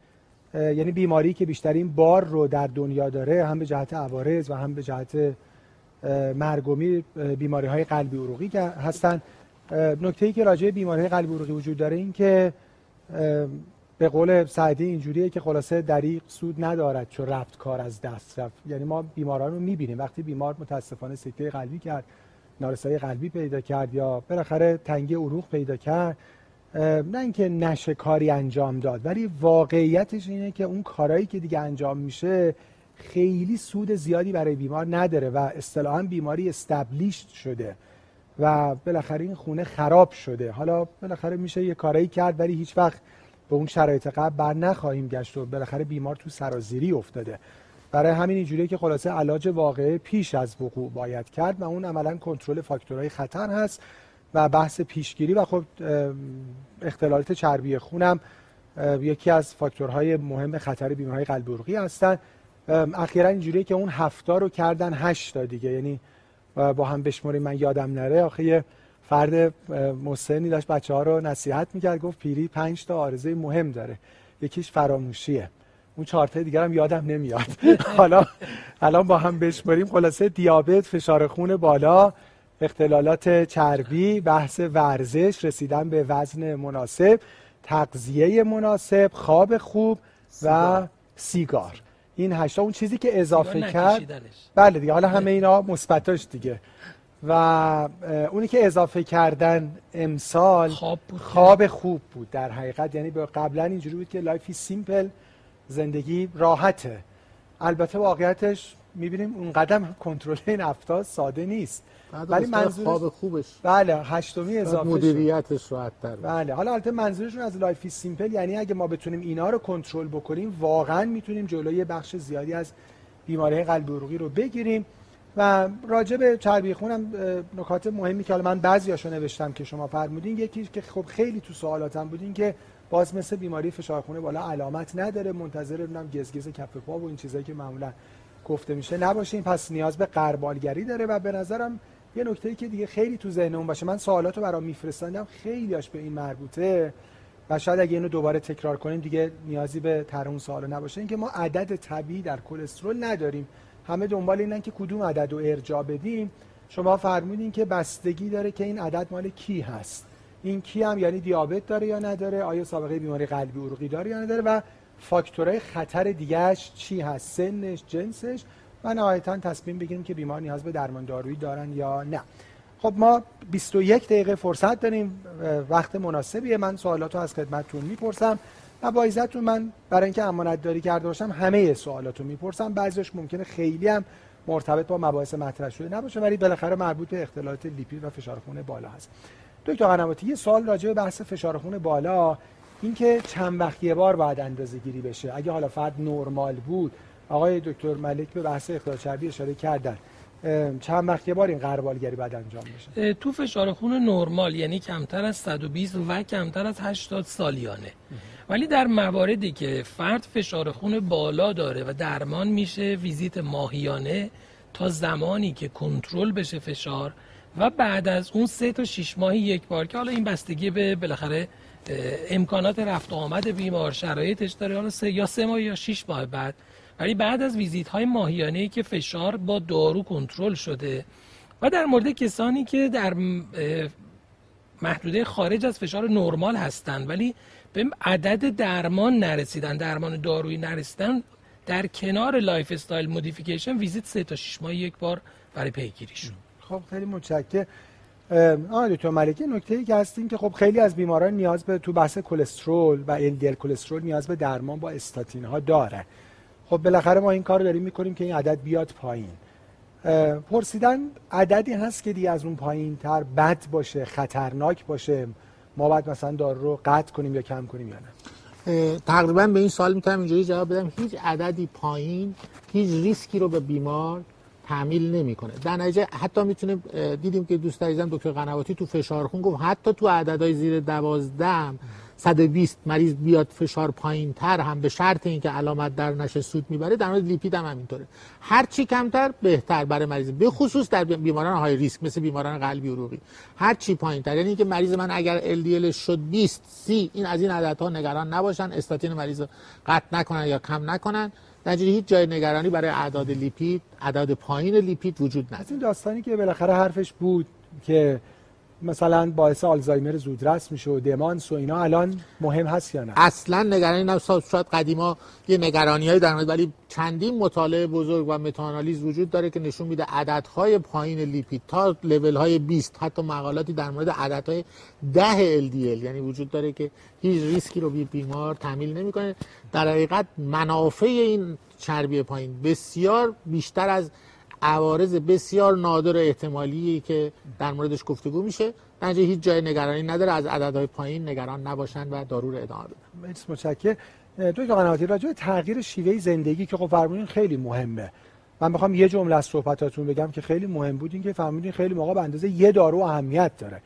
یعنی بیماری که بیشترین بار رو در دنیا داره هم به جهت عوارض و هم به جهت مرگومی بیماری‌های قلبی عروقی که هستن. نکته‌ای که راجع به بیماری‌های قلبی عروقی وجود داره این که به قول سعدی اینجوریه که خلاصه دریغ سود ندارد چون رفت کار از دست رفت. یعنی ما بیماران رو میبینیم وقتی بیمار متاسفانه سکته قلبی کرد، نارسایی قلبی پیدا کرد یا بالاخره تنگی عروق پیدا کرد، نه اینکه نشه کاری انجام داد، ولی واقعیتش اینه که اون کارهایی که دیگه انجام میشه خیلی سود زیادی برای بیمار نداره و اصطلاحاً بیماری استبلیش شده و بالاخره این خونه خراب شده. حالا بالاخره میشه یه کارایی کرد ولی هیچ وقت به اون شرایط قبل بر نخواهیم گشت و بالاخره بیمار تو سرازیری افتاده. برای همین اینجوریه که خلاصه علاج واقعه پیش از وقوع باید کرد و اون عملا کنترل فاکتورهای خطر هست و بحث پیشگیری و خب اختلالات چربی خونم یکی از فاکتورهای مهم خطر بیماری قلبی عروقی هستن. اخیرا اینجوریه که اون هفت رو کردن هشت تا دیگه، یعنی با هم بشمریم من یادم نره. آخه فرد مسنی داشت بچه‌ها رو نصیحت می‌کرد، گفت پیری پنج تا عارضه مهم داره، یکیش فراموشیه، اون چهار تا دیگه هم یادم نمیاد. حالا الان با هم بشمریم، خلاصه دیابت، فشار خون بالا، اختلالات چربی، بحث ورزش، رسیدن به وزن مناسب، تغذیه مناسب، خواب خوب و سیگار. این هشتا اون چیزی که اضافه کرد، بله دیگه، حالا همه اینا مثبتاش دیگه. و اونی که اضافه کردن امسال خواب, خواب خوب بود در حقیقت. یعنی قبلا اینجوری بود که لایفی سیمپل، زندگی راحته. البته واقعیتش میبینیم اونقدر کنترل این افتاد ساده نیست، ولی منظور خواب خوبش، بله، هشتمی اضافه مدیریتش راحت‌تر. بله، حالا البته منظورشون از لایفی سیمپل یعنی اگه ما بتونیم اینا رو کنترل بکنیم، واقعا میتونیم جلوی بخش زیادی از بیماری قلبی عروقی رو بگیریم. و راجع به چربی خونم نکات مهمی که حالا من بعضیاشو نوشتم که شما فرمودین، یکی که خب خیلی تو سوالاتم بودین که باز مثل بیماری فشار خون بالا علامت نداره، منتظر بمونم گزگز کف پا و این چیزایی که معمولا گفته میشه نباشین، پس نیاز به غربالگری داره. و به نظرم یه نکته‌ای که دیگه خیلی تو ذهنمون باشه، من سوالاتو برام میفرستاندم، خیلیاش به این مربوطه و شاید اگه اینو دوباره تکرار کنیم دیگه نیازی به طرح اون سوالا نباشه، اینکه ما عدد طبیعی در کلسترول نداریم، همه دنبال اینن که کدوم عدد رو ارجاع بدیم. شما فرمودین که بستگی داره که این عدد مال کی هست، این کی هم یعنی دیابت داره یا نداره، آیا سابقه بیماری قلبی عروقی داره یا نداره، و فاکتورهای خطر دیگهش چی هست، سنش، جنسش، و نهایتاً تصمیم بگیریم که بیمار نیاز به درمان دارویی دارن یا نه. خب ما بیست و یک دقیقه فرصت داریم، وقت مناسبیه. من سوالاتو از خدمتتون میپرسم و با عزتون من برای اینکه امانت داری کرده باشم همه سوالاتو میپرسم، بعضیش ممکنه خیلی هم مرتبط با مباحث مطرح شده نباشه، ولی بالاخره مربوط به اختلالات لیپید و فشار خون بالا هست. دکتر قنواتی، یه سوال راجع به بحث فشار خون بالا، اینکه چند وقت یه بار باید اندازه‌گیری بشه، اگه حالا فرد نرمال بود، آقای دکتر ملک به بحث اختلال چربی اشاره کردن، چند وقت یه بار این غربالگری باید انجام بشه؟ تو فشار خون نرمال یعنی کمتر از صد و بیست و کمتر از هشتاد سالیانه اه. ولی در مواردی که فرد فشار خون بالا داره و درمان میشه ویزیت ماهیانه تا زمانی که کنترل بشه فشار، و بعد از اون سه تا شش ماهی یک بار، که حالا این بستگی به بالاخره امکانات رفت و آمد بیمار، شرایطش داره، حالا سه یا سه ماه یا شش ماه بعد. ولی بعد از ویزیت های ماهیانه که فشار با دارو کنترل شده. و در مورد کسانی که در محدوده خارج از فشار نرمال هستند ولی به عدد درمان نرسیدن، درمان دارویی نرسیدن، در کنار لایف استایل مودیفیکیشن ویزیت سه تا شش ماه یک بار برای پیگیریشون. خب خیلی متشکرم. آن دکتر ملکی، نکته‌ای که هستیم که خب خیلی از بیماران نیاز به تو بحث کلسترول و ال دی ال کلسترول نیاز به درمان با استاتین ها دارن. خب بالاخره ما این کار رو داریم میکنیم که این عدد بیاد پایین. پرسیدن عددی هست که دیگه از اون پایین تر بد باشه، خطرناک باشه، ما بعد مثلا دارو رو قطع کنیم یا کم کنیم یا نه؟ تقریبا به این سوال میتونم اینجوری جواب بدم، هیچ عددی پایین هیچ ریسکی رو به بیمار تحمیل نمیکنه. در نتیجه حتی میتونه، دیدیم که دوست عزیزم دکتر قنواتی تو فشار خون گفت حتی تو عددهای زیر دوازده صد و بیست مریض بیاد فشار پایین تر هم، به شرط اینکه علامت در نشه سود میبره. در مورد لیپید هم همینطوره، هر چی کمتر بهتر برای مریض، به خصوص در بیماران های ریسک مثل بیماران قلبی عروقی، هر چی پایین تر. یعنی اینکه مریض من اگر ال دی ال شد بیست سی، این از این عددها نگران نباشن، استاتین مریض قطع نکنن یا کم نکنن. در جوری هیچ جای نگرانی برای اعداد لیپید، اعداد پایین لیپید وجود نداره. از این داستانی که بالاخره حرفش بود که مثلا باعث آلزایمر زودرس میشه و دمانس و اینا، الان مهم هست یا نه؟ اصلا نگرانی نباشه. شاید قدیما یه نگرانیایی در مورد، ولی چندین مطالعه بزرگ و متاانالیز وجود داره که نشون میده عددهای پایین لیپید تا لول های بیست، حتی مقالاتی در مورد عددهای ده ال دی ال یعنی وجود داره که هیچ ریسکی رو بیمار تحمیل نمیکنه. در حقیقت منافع این چربی پایین بسیار بیشتر از عوارض بسیار نادر احتمالی که در موردش گفتگو میشه. نتیجه هیچ جای نگرانی نداره، از عددهای پایین نگران نباشن و دارو رو ادامه بدن. متشکرم. دکتر قنواتی، راجع به تغییر شیوه زندگی که خب فرمودین خیلی مهمه، من میخوام یه جمله از صحبتاتون بگم که خیلی مهم بود، این که فرمودین خیلی موقع به اندازه یه دارو اهمیت داره.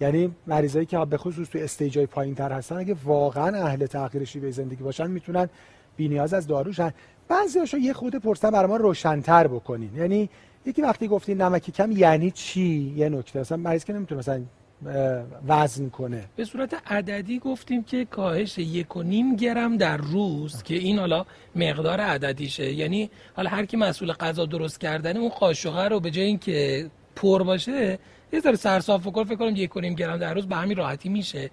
یعنی مریضایی که به خصوص تو استیجای پایین‌تر هستن اگه واقعا اهل تغییر شیوه زندگی باشن میتونن بی‌نیاز از داروشن. بعضیاشو یه خود پرسن برای ما روشن‌تر بکنین. یعنی یکی وقتی گفتین نمک کم یعنی چی؟ یه نکته مثلا مریض که نمیتونه مثلا وزن کنه. به صورت عددی گفتیم که کاهش یک و نیم گرم در روز آه. که این حالا مقدار عددیشه، یعنی حالا هر کی مسئول غذا درست کردن اون قاشقه رو به جای اینکه پر باشه یه ذره سرصاف بکنه، فکر کنم یک و نیم گرم در روز به همین راحتی میشه.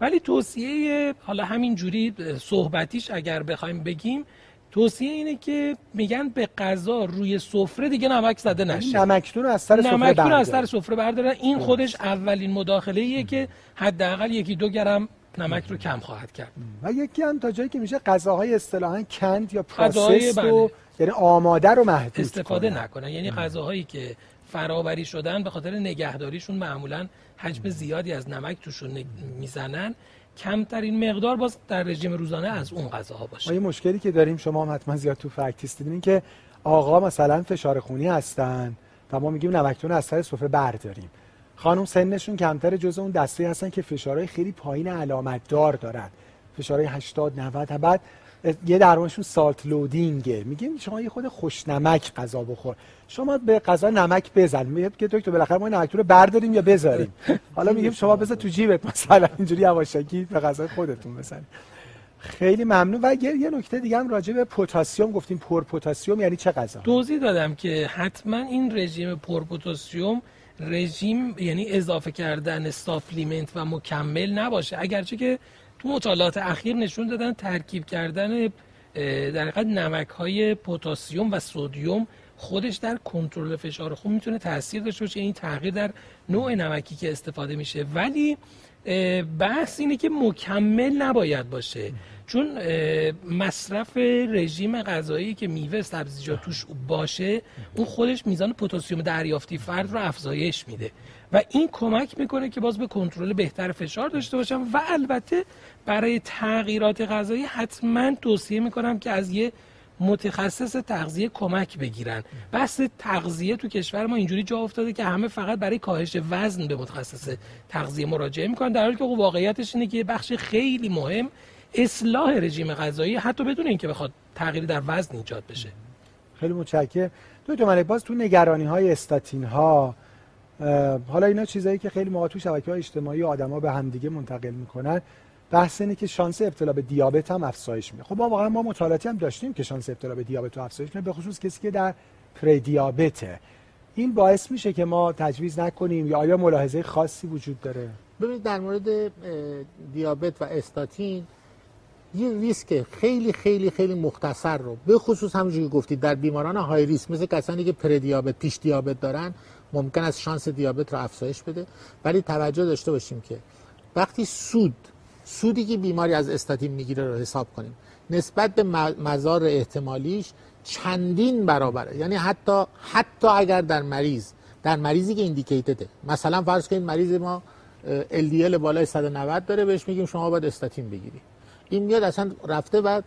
ولی توصیه حالا همین جوری صحبتیش اگر بخوایم بگیم، توصیه اینه که میگن به غذا روی سفره دیگه نمک زده نشه. نمکتون رو از سر سفره بردارن. نمکتون رو از سر سفره بردارن. این خودش اولین مداخله ایه که حداقل یکی دو گرم نمک رو کم خواهد کرد. و یکی هم تا جایی که میشه غذاهای اصطلاحاً کند یا پروسس رو، یعنی آماده رو محدود استفاده نکنن. یعنی غذاهایی که فرآوری شدن به خاطر نگهداریشون معمولاً حجم زیادی از نمک توشون میزنن، کمترین مقدار باز در رژیم روزانه از اون غذاها باشه. یه مشکلی که داریم، شما هم حتما زیاد تو پرکتیس دیدین که آقا مثلا فشار خونی هستن و ما میگیم نمکتون از سر سفره برداریم. خانم سنشون کمتر، جزء اون دسته هستن که فشارهای خیلی پایین علامت دار دارن، فشارهای هشتاد نود. بعد یه درمانشون سالت لودینگه، میگیم شما یه خود خوش نمک غذا بخور، شما به غذا نمک بزن. میگه که دکتر بالاخره ما نمکتون رو برداریم یا بذاریم؟ حالا میگیم شما بذار تو جیبت، مثلا اینجوری یواشکی به غذا خودتون بزنید. خیلی ممنون. و یه نکته دیگه هم راجع به پتاسیم گفتیم، پر پتاسیم یعنی چه غذا؟ توضیح دادم که حتما این رژیم پر پتاسیم رژیم یعنی اضافه کردن ساپلیمنت و مکمل نباشه، اگرچه که تو مطالعات اخیر نشون دادن ترکیب کردن در حقیقت نمک‌های پتاسیم و سدیم خودش در کنترل فشار خون میتونه تاثیر داشته باشه، این تغییر در نوع نمکی که استفاده میشه. ولی بحث اینه که مکمل نباید باشه، چون مصرف رژیم غذایی که میوه سبزیجات توش باشه اون خودش میزان پتاسیم دریافتی فرد رو افزایش میده و این کمک میکنه که باز به کنترل بهتر فشار داشته باشم. و البته برای تغییرات غذایی حتما توصیه میکنم که از یه متخصص تغذیه کمک بگیرن. بحث تغذیه تو کشور ما اینجوری جا افتاده که همه فقط برای کاهش وزن به متخصص تغذیه مراجعه میکنن، در حالی که واقعیتش اینه که بخش خیلی مهم اصلاح رژیم غذایی حتی بدون اینکه بخواد تغییری در وزن ایجاد بشه. خیلی متشکرم. دکتر ملک باز تو نگرانی‌های استاتین‌ها، حالا اینا چیزایی که خیلی موقع تو شبکه‌های اجتماعی آدما به هم دیگه منتقل میکنن، بحث اینه که شانس ابتلا به دیابت هم افزایش میده. خب ما واقعا ما مطالعاتی هم داشتیم که شانس ابتلا به دیابت رو افزایش میده، به خصوص کسی که در پری دیابته. این باعث میشه که ما تجویز نکنیم یا آیا ملاحظه خاصی وجود داره؟ ببینید در مورد دیابت و استاتین یه ریسک خیلی خیلی خیلی مختصر رو به خصوص همونجوری گفتید در بیماران های ریسک مثل کسانی که پری دیابت پیش دیابت دارن ممکن است شانس دیابت رو افزایش بده. ولی توجه داشته باشیم که وقتی سود سودی که بیماری از استاتین میگیره رو حساب کنیم نسبت به مضار احتمالیش چندین برابره. یعنی حتی حتی اگر در مریض در مریضی که ایندیکیتده، مثلا فرض کنید مریض ما ال دی ال بالای صد و نود داره، بهش میگیم شما باید استاتین بگیری، این میاد اصلا رفته و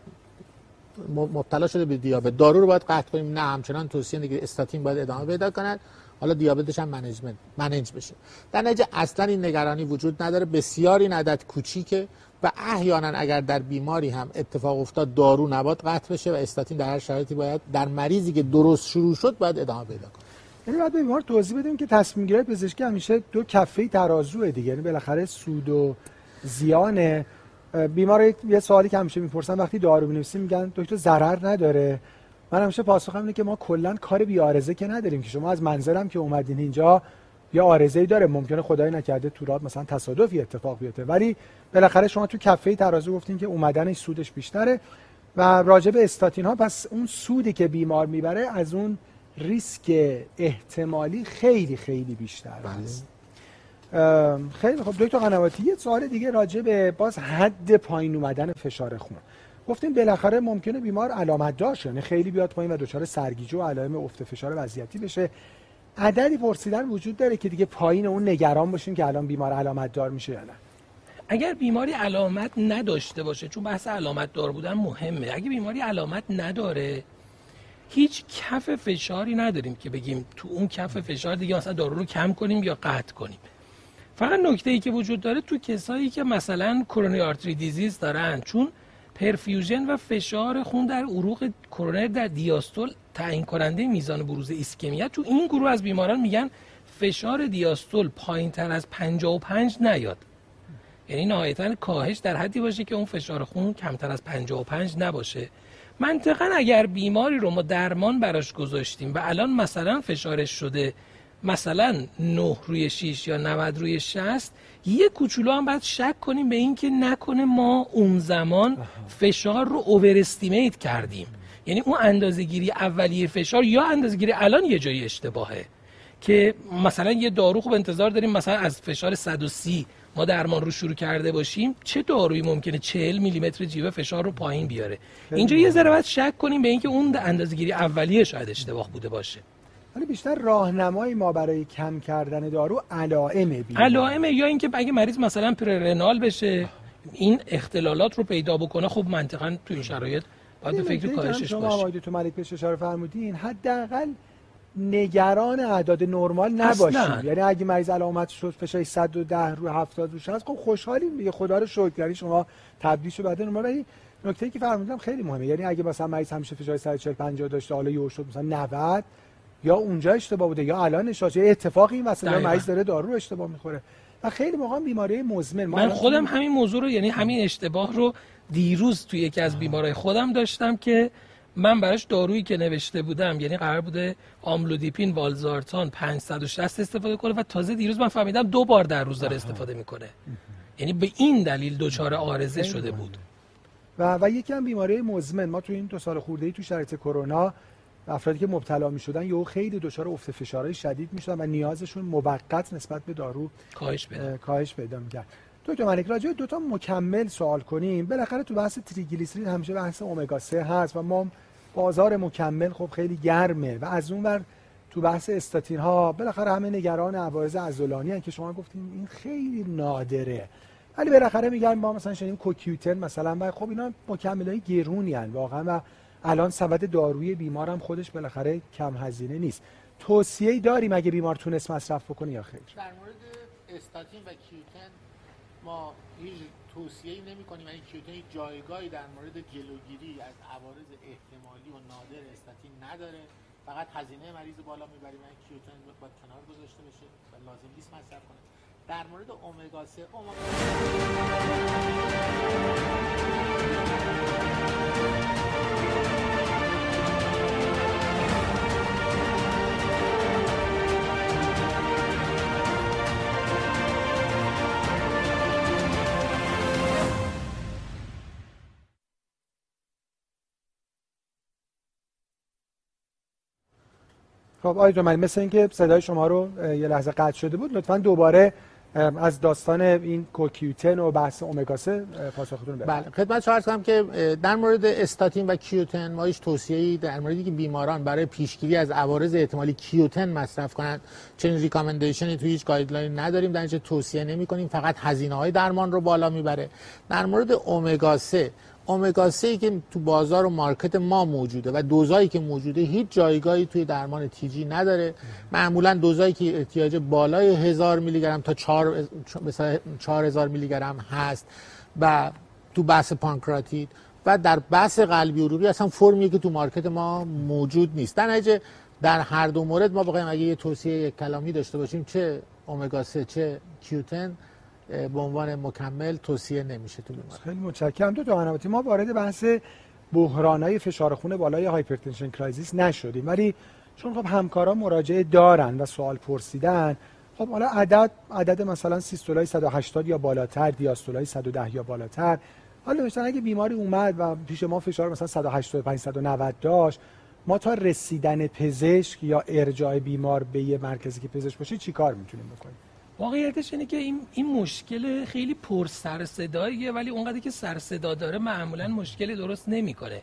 مبتلا شده به دیابت. دارو رو باید قطع کنیم؟ نه، همچنان توصیه اینه که استاتین باید ادامه پیدا کند، حالا دیابتش هم منیجمنت منیج بشه. در نتیجه اصلا این نگرانی وجود نداره. بسیار این عدد کوچیکه و احیانا اگر در بیماری هم اتفاق افتاد دارو نباید قطع بشه و استاتین در هر شرایطی باید در مریضی که درست شروع شد باید ادامه پیدا کنه. یعنی باید به بیمار توضیح بدیم که تصمیم گیری پزشکی همیشه دو کفه ترازوئه دیگه، یعنی بالاخره سود و زیانه. بیمار یه سوالی که همیشه میپرسن وقتی دارو می‌نویسیم میگن دکتر ضرر نداره؟ من همیشه پاسخم اینه که ما کلا کار بی عارضه که نداریم، که شما از منظرم که اومدین اینجا یا عارضه‌ای داره، ممکنه خدای نکرده تو راه مثلا تصادفی اتفاق بیفته، ولی بالاخره شما تو کفه ترازو گفتین که اومدنش سودش بیشتره. و راجع به استاتین ها پس اون سودی که بیمار میبره از اون ریسک احتمالی خیلی خیلی بیشتره. خیلی خب دکتر قنواتی، یه سوال دیگه راجع به باز حد پایین اومدن فشار خون. گفتیم بالاخره ممکنه بیمار علامت دار شه، یعنی خیلی بیاد پایین و دچار سرگیجه و علائم افت فشار وضعیتی بشه. عددی پرسیدن وجود داره که دیگه پایین اون نگران باشیم که الان بیمار علامت دار میشه یا نه؟ اگر بیماری علامت نداشته باشه، چون بحث علامت دار بودن مهمه، اگه بیماری علامت نداره هیچ کف فشاری نداریم که بگیم تو اون کف فشار دیگه مثلا دارو رو کم کنیم یا قطع کنیم. فقط نکته ای که وجود داره تو کسایی که مثلا کرونری آرتری دیزیز دارن، چون پرفیوژن و فشار خون در عروق کرونر در دیاستول تعیین کننده میزان بروز ایسکمی، تو این گروه از بیماران میگن فشار دیاستول پایینتر از پنجاه و پنج نیاد، یعنی نهایتاً کاهش در حدی باشه که اون فشار خون کمتر از پنجاه و پنج نباشه. منطقاً اگر بیماری رو ما درمان براش گذاشتیم و الان مثلا فشارش شده مثلا نه روی شش یا نود روی شصت، یه کوچولو هم باید شک کنیم به این که نکنه ما اون زمان فشار رو اوور استیمیت کردیم، یعنی اون اندازه‌گیری اولیه فشار یا اندازه‌گیری الان یه جایی اشتباهه، که مثلا یه دارو خوب انتظار داریم مثلا از فشار صد و سی ما درمان رو شروع کرده باشیم، چه دارویی ممکنه چهل میلی متر جیوه فشار رو پایین بیاره؟ اینجا یه ذره باید شک کنیم به اینکه اون اندازه‌گیری اولیه شاید اشتباه بوده باشه. ولی بیشتر راهنمای ما برای کم کردن دارو علائم بیمار، علائم، یا اینکه اگه مریض مثلا پررنال بشه این اختلالات رو پیدا بکنه، خب منطقاً تو این شرایط باید به فکر کاهشش باشه. تو ملک پیش اشاره فرمودین حداقل نگران اعداد نرمال نباشیم، یعنی اگه مریض علامت شد فشار صد و ده رو هفتاد رو شصت، خب خوشحالیم دیگه، خدا رو شکر، یعنی شما تبدیل شد بعد نرمال. ولی نکته‌ای که فرمودم خیلی مهمه، یعنی اگه مثلا مریض همیشه فشار صد و چهل پنجاه داشته، حالا یهو شد مثلا نود، یا اونجا اشتباه بوده یا الان اشتباه، اتفاقی این وسط مریض داره دارو رو اشتباه میخوره و خیلی موقع بیماری مزمن. من خودم همین موضوع رو، یعنی همین اشتباه رو دیروز توی یکی از بیمارای خودم داشتم که من براش دارویی که نوشته بودم، یعنی قرار بوده آملودیپین والزارتان پانصد و شصت استفاده کنه و تازه دیروز من فهمیدم دو بار در روز داره استفاده میکنه، یعنی به این دلیل دچار عارضه شده بود. و و یکی هم بیماری مزمن، ما تو این دو سال خورده‌ای تو شرایط کرونا افرادی که مبتلا می‌شدن یهو خیلی دچار افت فشارهای شدید می‌شدن و نیازشون موقت نسبت به دارو کاهش پیدا کاهش پیدا می‌کرد. دکتر ملک راجع دو تا مکمل سوال کنیم. بالاخره تو بحث تریگلیسیرید همیشه بحث امگا سه هست و ما بازار مکمل خب خیلی گرمه و از اون ور تو بحث استاتین ها بالاخره همه نگران عوارض عضلانی هستن که شما گفتیم این خیلی نادره. ولی بالاخره میگن ما مثلا شنیم کوکیوتن مثلا، و خب اینا مکمل‌های گرونی هستن واقعا و الان سبد داروی بیمار هم خودش بالاخره کم هزینه نیست. توصیه‌ای داریم اگه بیمار تونست مصرف بکنه یا خیر؟ در مورد استاتین و کیوتن ما هیچ توصیه‌ای نمی‌کنیم، یعنی کیوتن هیچ جایگاهی در مورد جلوگیری از عوارض احتمالی و نادر استاتین نداره، فقط هزینه مریض بالا می‌بره، یعنی کیوتن باید کنار گذاشته بشه و لازم نیست مصرف کنه. در مورد امگا سه، امگا خب آقای دکتر، مثل اینکه صدای شما رو یه لحظه قطع شده بود، لطفاً دوباره از داستان این کوکیوتن و بحث امگا سه پاسختون بدید. بله، خدمت شما عرض کنم که در مورد استاتین و کیوتن ما هیچ توصیه‌ای در موردی که بیماران برای پیشگیری از عوارض احتمالی کیوتن مصرف کنند چنین ریکامندیشنی توی هیچ گایدلاین نداریم، در اینجا توصیه نمی‌کنیم، فقط هزینه‌های درمان رو بالا می‌بره. در مورد امگا سه، امگا سه که تو بازار و مارکت ما موجوده و دوزایی که موجوده هیچ جایگاهی توی درمان تیجی نداره. معمولا دوزایی که احتیاج بالای هزار میلی گرم تا چهار مثلا چهار هزار میلی گرم هست و تو بحث پانکراتیت و در بحث قلبی عروقی اصلا فرمی که تو مارکت ما موجود نیست. در نتیجه در هر دو مورد ما بخوایم اگه یه توصیه کلامی داشته باشیم، چه امگا سه چه کیوتن به عنوان مکمل توصیه نمیشه تو بیمار. خیلی متشکرم. دو تا عنواتی ما وارد بحث بحران‌های فشار خون بالای هایپرتنشن کرایزیس نشدیم، ولی چون خب همکارا مراجعه دارن و سوال پرسیدن، خب حالا عدد عدد مثلا سیستولای صد و هشتاد یا بالاتر، دیاستولای صد و ده یا بالاتر، حالا مثلا اگه بیماری اومد و پیش ما فشار مثلا صد و هشتاد و پنج صد و نود داشت، ما تا رسیدن پزشک یا ارجاع بیمار به یه مرکزی که پزشک باشه چیکار میتونیم بکنیم؟ واقعیتش اینه که این این مشکل خیلی پر سر صداییه، ولی اونقدر که سر صدا داره معمولا مشکل درست نمیکنه.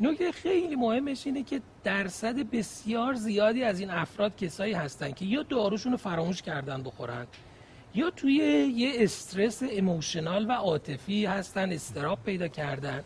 نکته خیلی مهمش اینه که درصد بسیار زیادی از این افراد کسایی هستن که یا داروشون رو فراموش کردن بخورن، یا توی یه استرس ایموشنال و عاطفی هستن، استراب پیدا کردن.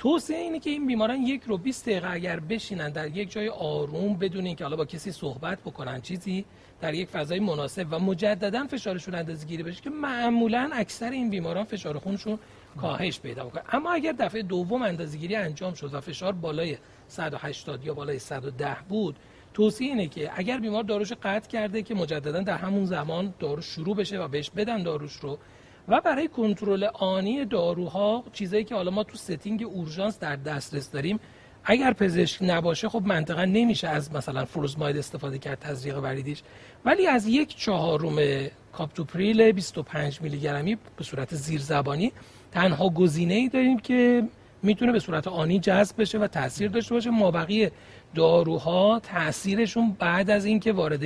توصیه اینه که این بیماران یک رو بیست دقیقه اگر بشینن در یک جای آروم بدون اینکه حالا با کسی صحبت بکنن چیزی، در یک فضای مناسب و مجددا فشارشون اندازه‌گیری بشه که معمولا اکثر این بیماران فشار خونشون کاهش پیدا می‌کنه. اما اگر دفعه دوم اندازه‌گیری انجام شد و فشار بالای صد و هشتاد یا بالای صد و ده بود، توصیه اینه که اگر بیمار داروش قطع کرده که مجددا در همون زمان دارو شروع بشه و بهش بدن داروش رو. و برای کنترل آنی داروها، چیزایی که حالا ما تو ستینگ اورژانس در دسترس داریم، اگر پزشک نباشه خب منطقا نمیشه از مثلا فروزماید استفاده کرد، تزریق وریدیش، ولی از یک چهارم کاپتوپریل بیست و پنج میلی گرمی به صورت زیرزبانی تنها گزینه‌ای داریم که میتونه به صورت آنی جذب بشه و تاثیر داشته باشه. مابقی داروها تاثیرشون بعد از اینکه وارد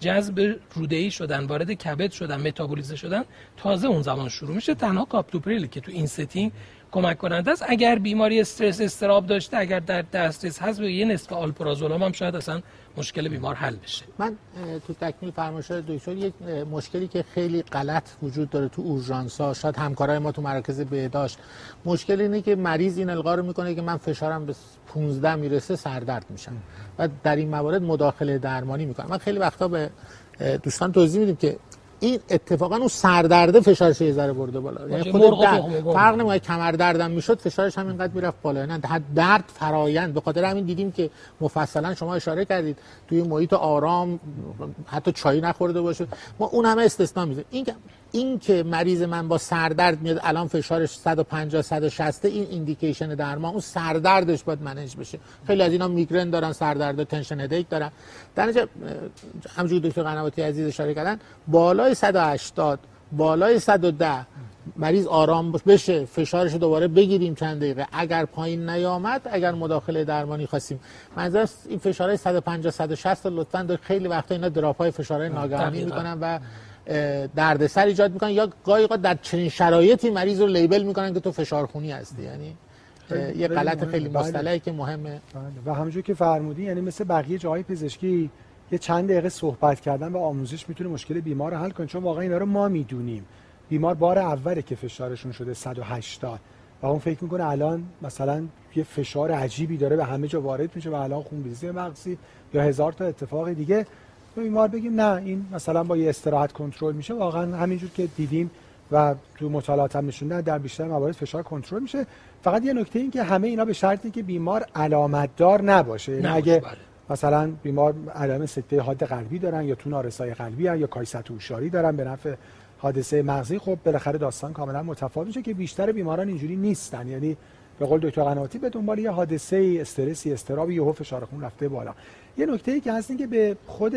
جذب روده‌ای شدن، وارد کبد شدن، متابولیزه شدن، تازه اون زمان شروع میشه. تنها کاپتوپریل که تو این ستینگ کمک کننده است. اگر بیماری استرس اضطراب داشته، اگر در دسترس هست، یه نصف آلپرازولام هم شاید اصلا مشکل بیمار حل بشه. من تو تکمیل فرمایش دکتر، یک مشکلی که خیلی غلط وجود داره تو اورژانس‌ها، شاید همکارای ما تو مراکز بهداشت، مشکل اینه که مریض این القا رو میکنه که من فشارم به پانزده میرسه سردرد میشم و در این موارد مداخله درمانی میکنم. من خیلی وقتا به دوستان توضیح میدم که این اتفاقا اون سردرده فشارش یه ذره برده بالا، یعنی خود درد فرق نمی‌کنه، کمر دردم میشد فشارش هم اینقدر میرفت بالا، نه درد فرایند. به خاطر همین دیدیم که مفصلا شما اشاره کردید توی محیط آرام حتی چای نخورده باشه، ما اون همه استثنا میذاریم. این این که مریض من با سردرد میاد الان فشارش صد و پنجاه صد و شصت، این ایندیکیشن درمان، اون سردردش باید منیج بشه. خیلی از اینا میگرن دارن، سردرد، تنشن هدیک دارن. در نتیجه همونجوری دکتر قنواتی عزیز اشاره کردن، بالای صد و هشتاد، بالای صد و ده مریض آرام بشه، فشارش رو دوباره بگیریم چند دقیقه، اگر پایین نیامد، اگر مداخله درمانی خواستیم. منظور این فشارهای صد و پنجاه صد و شصت لطفاً، خیلی وقتا اینا دراپ های فشارهای ناگهانی میکنن و دردسر ایجاد میکنن، یا گاهی قد در چنین شرایطی مریض رو لیبل میکنن که تو فشارخونی هستی. یعنی یه غلط خیلی مصطلحی که مهمه. و همونجوری که فرمودی، یعنی مثل بقیه جاهای پزشکی یه چند دقیقه صحبت کردن و آموزش میتونه مشکل بیمار رو حل کنه، چون واقعا اینا رو ما میدونیم. بیمار بار اوله که فشارشون شده صد و هشتاد و اون فکر میکنه الان مثلا یه فشار عجیبی داره، به همه جا وارد میشه و الان خونریزی مغزی یا هزار تا اتفاق دیگه، به بیمار بگیم نه این مثلا با یه استراحت کنترل میشه. واقعا همینجور که دیدیم و تو مطالعات هم نشوندن، در بیشتر موارد فشار کنترل میشه. فقط یه نکته این که همه اینا به شرطی که بیمار علامتدار نباشه، یعنی اگه مثلا بیمار علائم سکته حاد قلبی دارن یا تو نارسایی قلبی هن یا کایسته هوشیاری دارن به نفع حادثه مغزی، خب بالاخره داستان کاملا متفاوت میشه که بیشتر بیماران اینجوری نیستن. یعنی به قول دکتر قنواتی به دنبال یه حادثه استرسی، اضطراب، یهو فشار خون رفته بالا. یه نکته‌ای که هست این که به خود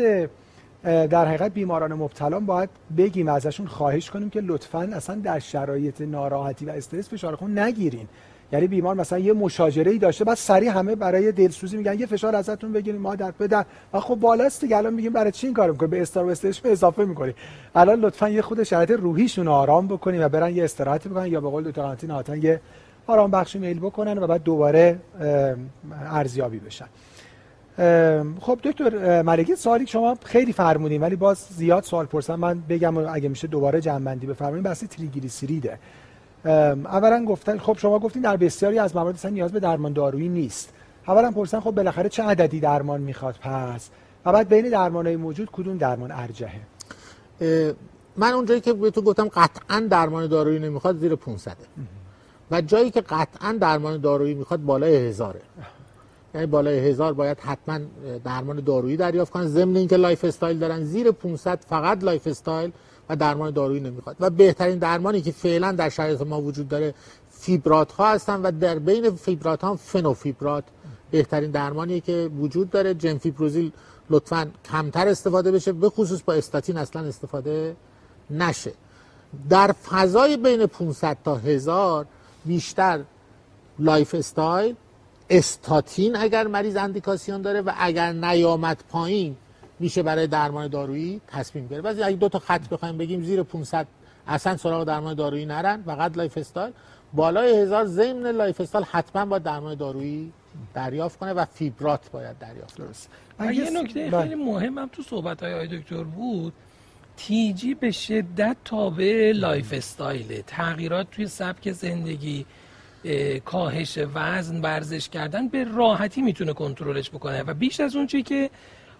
در حقیقت بیماران مبتلا باید بگیم، ازشون خواهش کنیم که لطفاً اصلا در شرایط ناراحتی و استرس فشار خون نگیرین. یعنی بیمار مثلا یه مشاجره ای داشته، بعد سریع همه برای دلسوزی میگن یه فشار ازتون بگیریم، ما در بده و خب بالاست دیگه، الان میگیم برای چی این کارو میکنی، به استار و استش اضافه میکنی. الان لطفاً یه خود شرایط روحیشون آرام بکنیم و برن یه استراحت بکنن، یا به قول دکتر قنواتی نهایتاً یه آرام بخش میل بکنن و بعد دوباره ارزیابی بشن. خب دکتر ملکی، سوالی که شما خیلی فرمودین ولی باز زیاد سوال پرسن، من بگم اگه میشه دوباره جمع‌بندی بفرمایید. بحث تریگلیسیریده. اولا گفتن، خب شما گفتین در بسیاری از موارد اصلا نیاز به درمان دارویی نیست. اولا پرسن خب بالاخره چه عددی درمان میخواد پس؟ و بعد بین درمان‌های موجود کدوم درمان ارجحه؟ من اونجایی که به تو گفتم قطعاً درمان دارویی نمیخواد زیر پانصد، و جایی که قطعاً درمان دارویی میخواد بالای هزاره. یعنی بالای هزار باید حتما درمان دارویی دریافت کنن، ضمن اینکه لایف استایل دارن. زیر پانصد فقط لایف استایل و درمان دارویی نمیخواد. و بهترین درمانی که فعلا در شرایط ما وجود داره فیبرات ها هستن، و در بین فیبرات ها فنوفیبرات بهترین درمانیه که وجود داره. جنفیپروزیل لطفاً کمتر استفاده بشه، به خصوص با استاتین اصلا استفاده نشه. در فضای بین پانصد تا هزار بیشتر لایف استایل، استاتین اگر مریض اندیکاسیون داره، و اگر نیامد پایین میشه برای درمان دارویی تصمیم گرفت. واسه اگه دو تا خط بخوایم بگیم، زیر پانصد اصلا سراغ درمان دارویی نرن، فقط لایف استایل. بالای هزار ضمن لایف استایل حتما با درمان دارویی دریافت کنه و فیبرات باید دریافت کنه. من یه نکته خیلی مهمم تو صحبت‌های آقای دکتر بود، تیجی به شدت تابع لایف استایل، تغییرات توی سبک زندگی، کاهش وزن ورزش کردن به راحتی میتونه کنترلش بکنه و بیش از اون چیزی که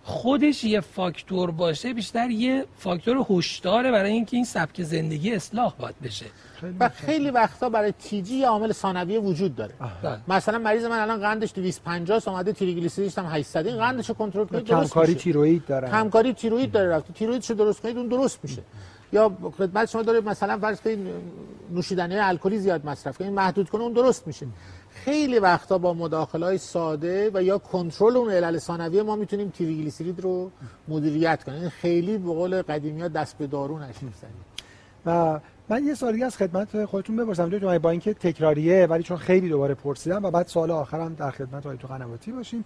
خودش یه فاکتور باشه بیشتر یه فاکتور هوشداره برای اینکه این سبک زندگی اصلاح باید بشه. و خیلی وقتا برای تیجی یه عامل ثانویه وجود داره. آه. مثلا مریض من الان قندش دویست و پنجاه اومده تریگلیسیریدش هم هشتصد، این قندشو کنترل کنید درست میشه. کمکاری تیروئید داره. کمکاری تیروئید داره رفت. تیروئیدشو درست کنید اون درست میشه. یا خدمت شما داره مثلا فرض کنید نوشیدنی الکلی زیاد مصرف کنید محدود کنه اون درست میشه. خیلی وقتا با مداخله‌های ساده و یا کنترل اون علل ثانویه ما میتونیم تریگلیسیرید رو مدیریت کنیم. خیلی به قول قدیمی‌ها دست به دارو نشیم زنید. و من یه سوالی از خدمت خودتون بپرسم دکتر، با اینکه تکراریه ولی چون خیلی دوباره پرسیدم و بعد سوال آخرم در خدمت آقای تو قنواتی باشیم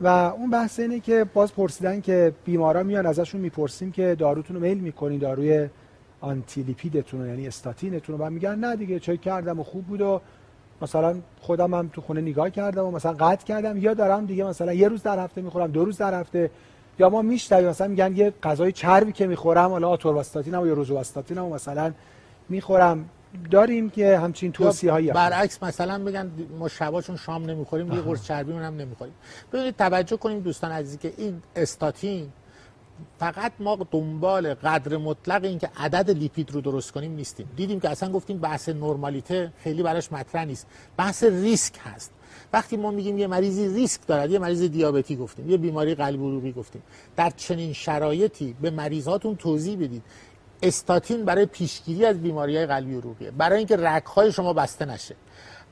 و اون بحث اینه که باز پرسیدن که بیمارا میان ازشون میپرسیم که داروتون رو میل می‌کنید، داروی آنتی لیپیدتون یعنی استاتینتون رو، بعد میگن نه دیگه چک کردم و خوب بود و مثلا خودم هم تو خونه نگاه کردم و مثلا قطع کردم یا دارم دیگه مثلا یه روز در هفته میخورم، دو روز در هفته، یا ما میشتویم مثلا میگن یه غذای چربی که میخورم حالا آتورواستاتینم یا روزواستاتینم مثلا میخورم، داریم که همچین توصیه‌هایی. برعکس مثلا میگن ما شبا چون شام نمیخوریم یه قرص چربی هم نمیخوریم. ببینید توجه کنیم دوستان عزیزی که این استاتین فقط ما دنبال قدر مطلق این که عدد لیپید رو درست کنیم نیستیم. دیدیم که اصلا گفتیم بحث نرمالیته خیلی براش مطرح نیست، بحث ریسک هست. وقتی ما میگیم یه مریضی ریسک دارد، یه مریض دیابتی گفتیم، یه بیماری قلبی عروقی گفتیم، در چنین شرایطی به مریضاتون توضیح بدید استاتین برای پیشگیری از بیماری‌های قلبی عروقیه، برای اینکه رگ‌های شما بسته نشه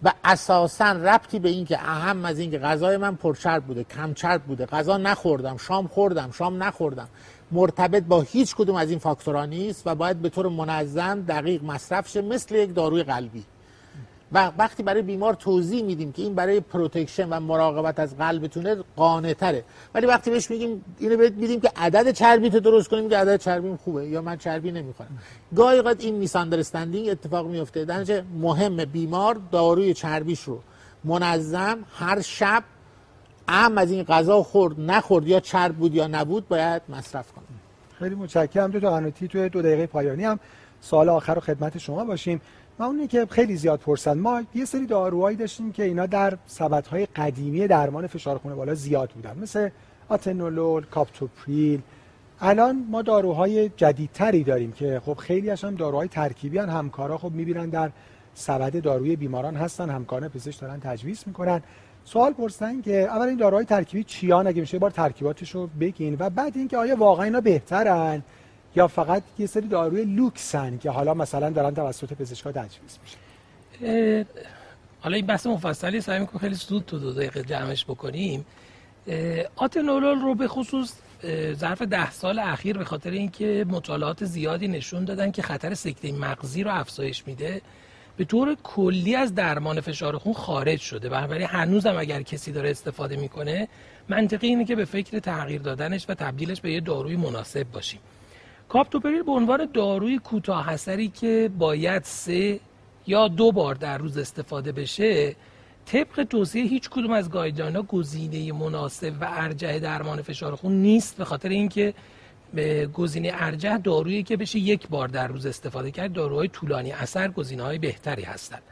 و اساساً ربطی به این که اهم از این که غذای من پرچرب بوده کم چرب بوده، غذا نخوردم شام خوردم شام نخوردم، مرتبط با هیچ کدوم از این فاکتورها نیست و باید به طور منظم دقیق مصرف شه مثل یک داروی قلبی. و وقتی برای بیمار توضیح میدیم که این برای پروتکشن و مراقبت از قلبتونه قانع تره، ولی وقتی بهش میگیم اینو بهت میدیم که عدد چربی تو درست کنیم که عدد چربیم خوبه یا من چربی نمیخورم، گاهی اوقات این میس اندرستندینگ اتفاق میفته. درنچه مهم بیمار داروی چربیش رو منظم هر شب اهم از این غذا خورد نخورد یا چرب بود یا نبود باید مصرف کنه. خیلی متشکرم دو تا انوتی تو دو دقیقه پایانی هم سوال آخر رو خدمت شما باشیم. ما اونی که خیلی زیاد پرسن، ما یه سری داروهایی داشتیم که اینا در سبدهای قدیمی درمان فشار خون بالا زیاد بودن مثل آتنولول، کاپتوپریل. الان ما داروهای جدیدتری داریم که خب خیلی هم داروهای ترکیبی هن، همکارا خب میبینن در سبد داروی بیماران هستن، همکاران پزشک دارن تجویز میکنن. سوال پرسن که اول این داروهای ترکیبی چیان، اگه میشه بار ترکیباتشو بگین، و بعد اینکه آیا واقعا اینا بهترن یا فقط یه سری داروی لوکسن که حالا مثلا دارن توسط پزشکا تجویز میشه. حالا این بحث مفصلی سعی می‌کنم خیلی زود تو دو دقیقه جمعش بکنیم. آتنولول رو به خصوص ظرف ده سال اخیر به خاطر اینکه مطالعات زیادی نشون دادن که خطر سکته مغزی رو افزایش میده، به طور کلی از درمان فشار خون خارج شده. بنابراین هنوزم اگر کسی داره استفاده میکنه، منطقی اینه که به فکر تغییر دادنش و تبدیلش به یه داروی مناسب باشیم. کاپتوپریل به عنوان داروی کوتاه اثری که باید سه یا دو بار در روز استفاده بشه، طبق توصیه هیچ کدوم از گایدلاین‌ها گزینه مناسب و ارجح درمان فشار خون نیست، به خاطر اینکه گزینه ارجح دارویی که بشه یک بار در روز استفاده کرد. داروهای طولانی اثر گزینه‌های بهتری هستند.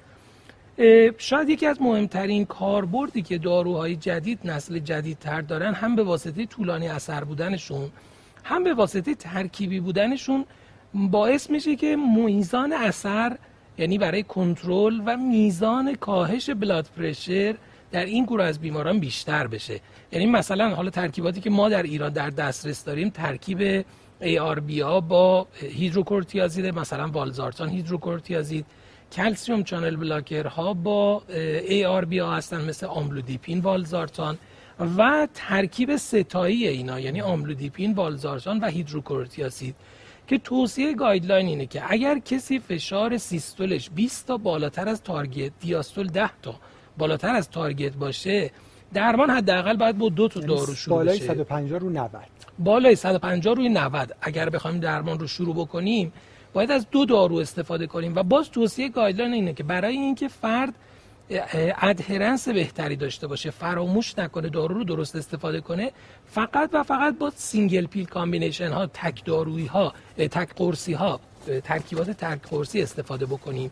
شاید یکی از مهمترین کاربردی که داروهای جدید نسل جدیدتر دارن، هم به واسطه طولانی اثر بودنشون هم به واسطه ترکیبی بودنشون، باعث میشه که میزان اثر، یعنی برای کنترل و میزان کاهش بلاد پرشر در این گروه از بیماران بیشتر بشه. یعنی مثلا حالا ترکیباتی که ما در ایران در دسترس داریم، ترکیب ای آر بی ای با هیدروکورتیازید، مثلا والزارتان هیدروکورتیازید، کلسیوم چانل بلاکرها با ای آر بی ای هستن مثل آملودیپین والزارتان، و ترکیب ستایی اینا یعنی آملودیپین، والزارتان و هیدروکورتیاسید، که توصیه گایدلاین اینه که اگر کسی فشار سیستولش بیست تا بالاتر از تارگت، دیاستول ده تا بالاتر از تارگت باشه، درمان حداقل باید با دو تا دارو شروع بشه. بالای صد و پنجاه رو نود. بالای صد و پنجاه روی نود اگر بخوایم درمان رو شروع بکنیم، باید از دو دارو استفاده کنیم. و باز توصیه گایدلاین اینه که برای اینکه فرد ادهرنس بهتری داشته باشه، فراموش نکنه دارو رو درست استفاده کنه، فقط و فقط با سینگل پیل کامبینیشن ها، تک دارویی ها، تک قرصی ها، ترکیبات تک قرصی استفاده بکنیم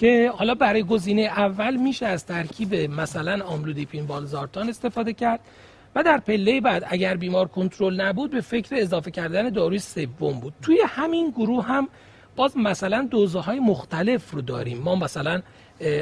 که حالا برای گزینه اول میشه از ترکیب مثلا آملودیپین والزارتان استفاده کرد و در پله بعد اگر بیمار کنترل نبود به فکر اضافه کردن داروی سوم بود. توی همین گروه هم باز مثلا دوزهای مختلف رو داریم. ما مثلا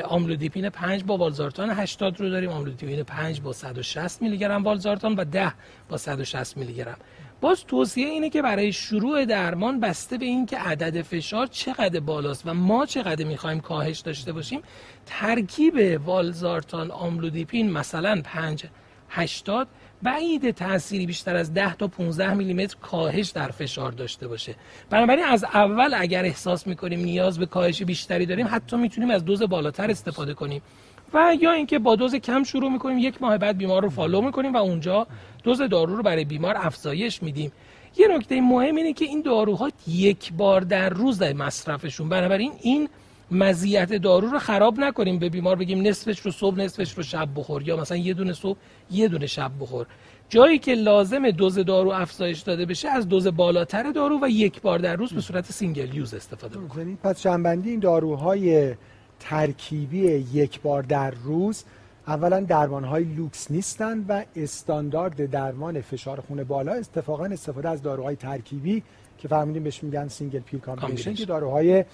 آملودیپین پنج با والزارتان هشتاد رو داریم، آملودیپین پنج با صد و شصت میلی گرم والزارتان و ده با صد و شصت میلی گرم. باز توصیه اینه که برای شروع درمان بسته به این که عدد فشار چقدر بالاست و ما چقدر میخوایم کاهش داشته باشیم، ترکیب والزارتان آملودیپین مثلا پنج هشتاد بعید تأثیری بیشتر از ده تا پانزده میلیمتر کاهش در فشار داشته باشه. بنابراین از اول اگر احساس میکنیم نیاز به کاهش بیشتری داریم، حتی میتونیم از دوز بالاتر استفاده کنیم و یا اینکه با دوز کم شروع میکنیم، یک ماه بعد بیمار رو فالو میکنیم و اونجا دوز دارو رو برای بیمار افزایش میدیم. یه نکته مهم اینه که این داروها یک بار در روز در مصرفشون، بنابراین این مزیت دارو رو خراب نکنیم، به بیمار بگیم نصفش رو صبح نصفش رو شب بخور یا مثلا یه دونه صبح یه دونه شب بخور. جایی که لازم دوز دارو افزایش داده بشه از دوز بالاتر دارو و یک بار در روز به صورت سینگل یوز استفاده بکنیم. پس جنبندی این داروهای ترکیبی یک بار در روز اولا درمان‌های لوکس نیستند و استاندارد درمان فشار خون بالا اتفاقا استفاده از داروهای ترکیبی که فهمیدیم بهش میگن سینگل پیل کامبینیشن، که داروهای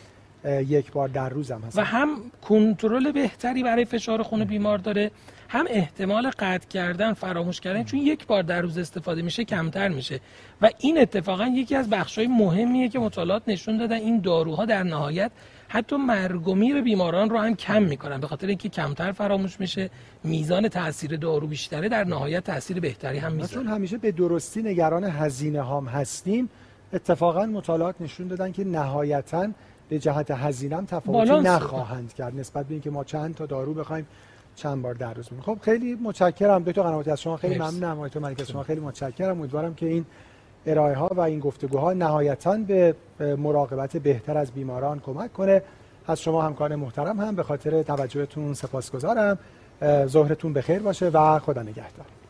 یک بار در روز هم هست و هم کنترل بهتری برای فشار خون بیمار داره، هم احتمال قطع کردن فراموش کردن چون یک بار در روز استفاده میشه کمتر میشه و این اتفاقا یکی از بخشای مهمیه که مطالعات نشون دادن این داروها در نهایت حتی مرگ و میر بیماران رو هم کم میکنن، به خاطر اینکه کمتر فراموش میشه، میزان تاثیر دارو بیشتره، در نهایت تاثیر بهتری هم میذاره. چون همیشه به درستی نگران هزینه هام هستیم، اتفاقا مطالعات نشون دادن که نهایتاً به جهت هزینه‌ام تفاوتی نخواهند کرد نسبت به اینکه ما چند تا دارو بخوایم چند بار در روز بخوریم. خب خیلی متشکرم دکتر قنواتی، از شما خیلی ممنونم. آیت ملک از شما خیلی متشکرم. امیدوارم که این ارائه ها و این گفتگوها نهایتاً به مراقبت بهتر از بیماران کمک کنه. از شما همکاران محترم هم به خاطر توجهتون سپاسگزارم. ظهرتون بخیر باشه و خدا نگهدار.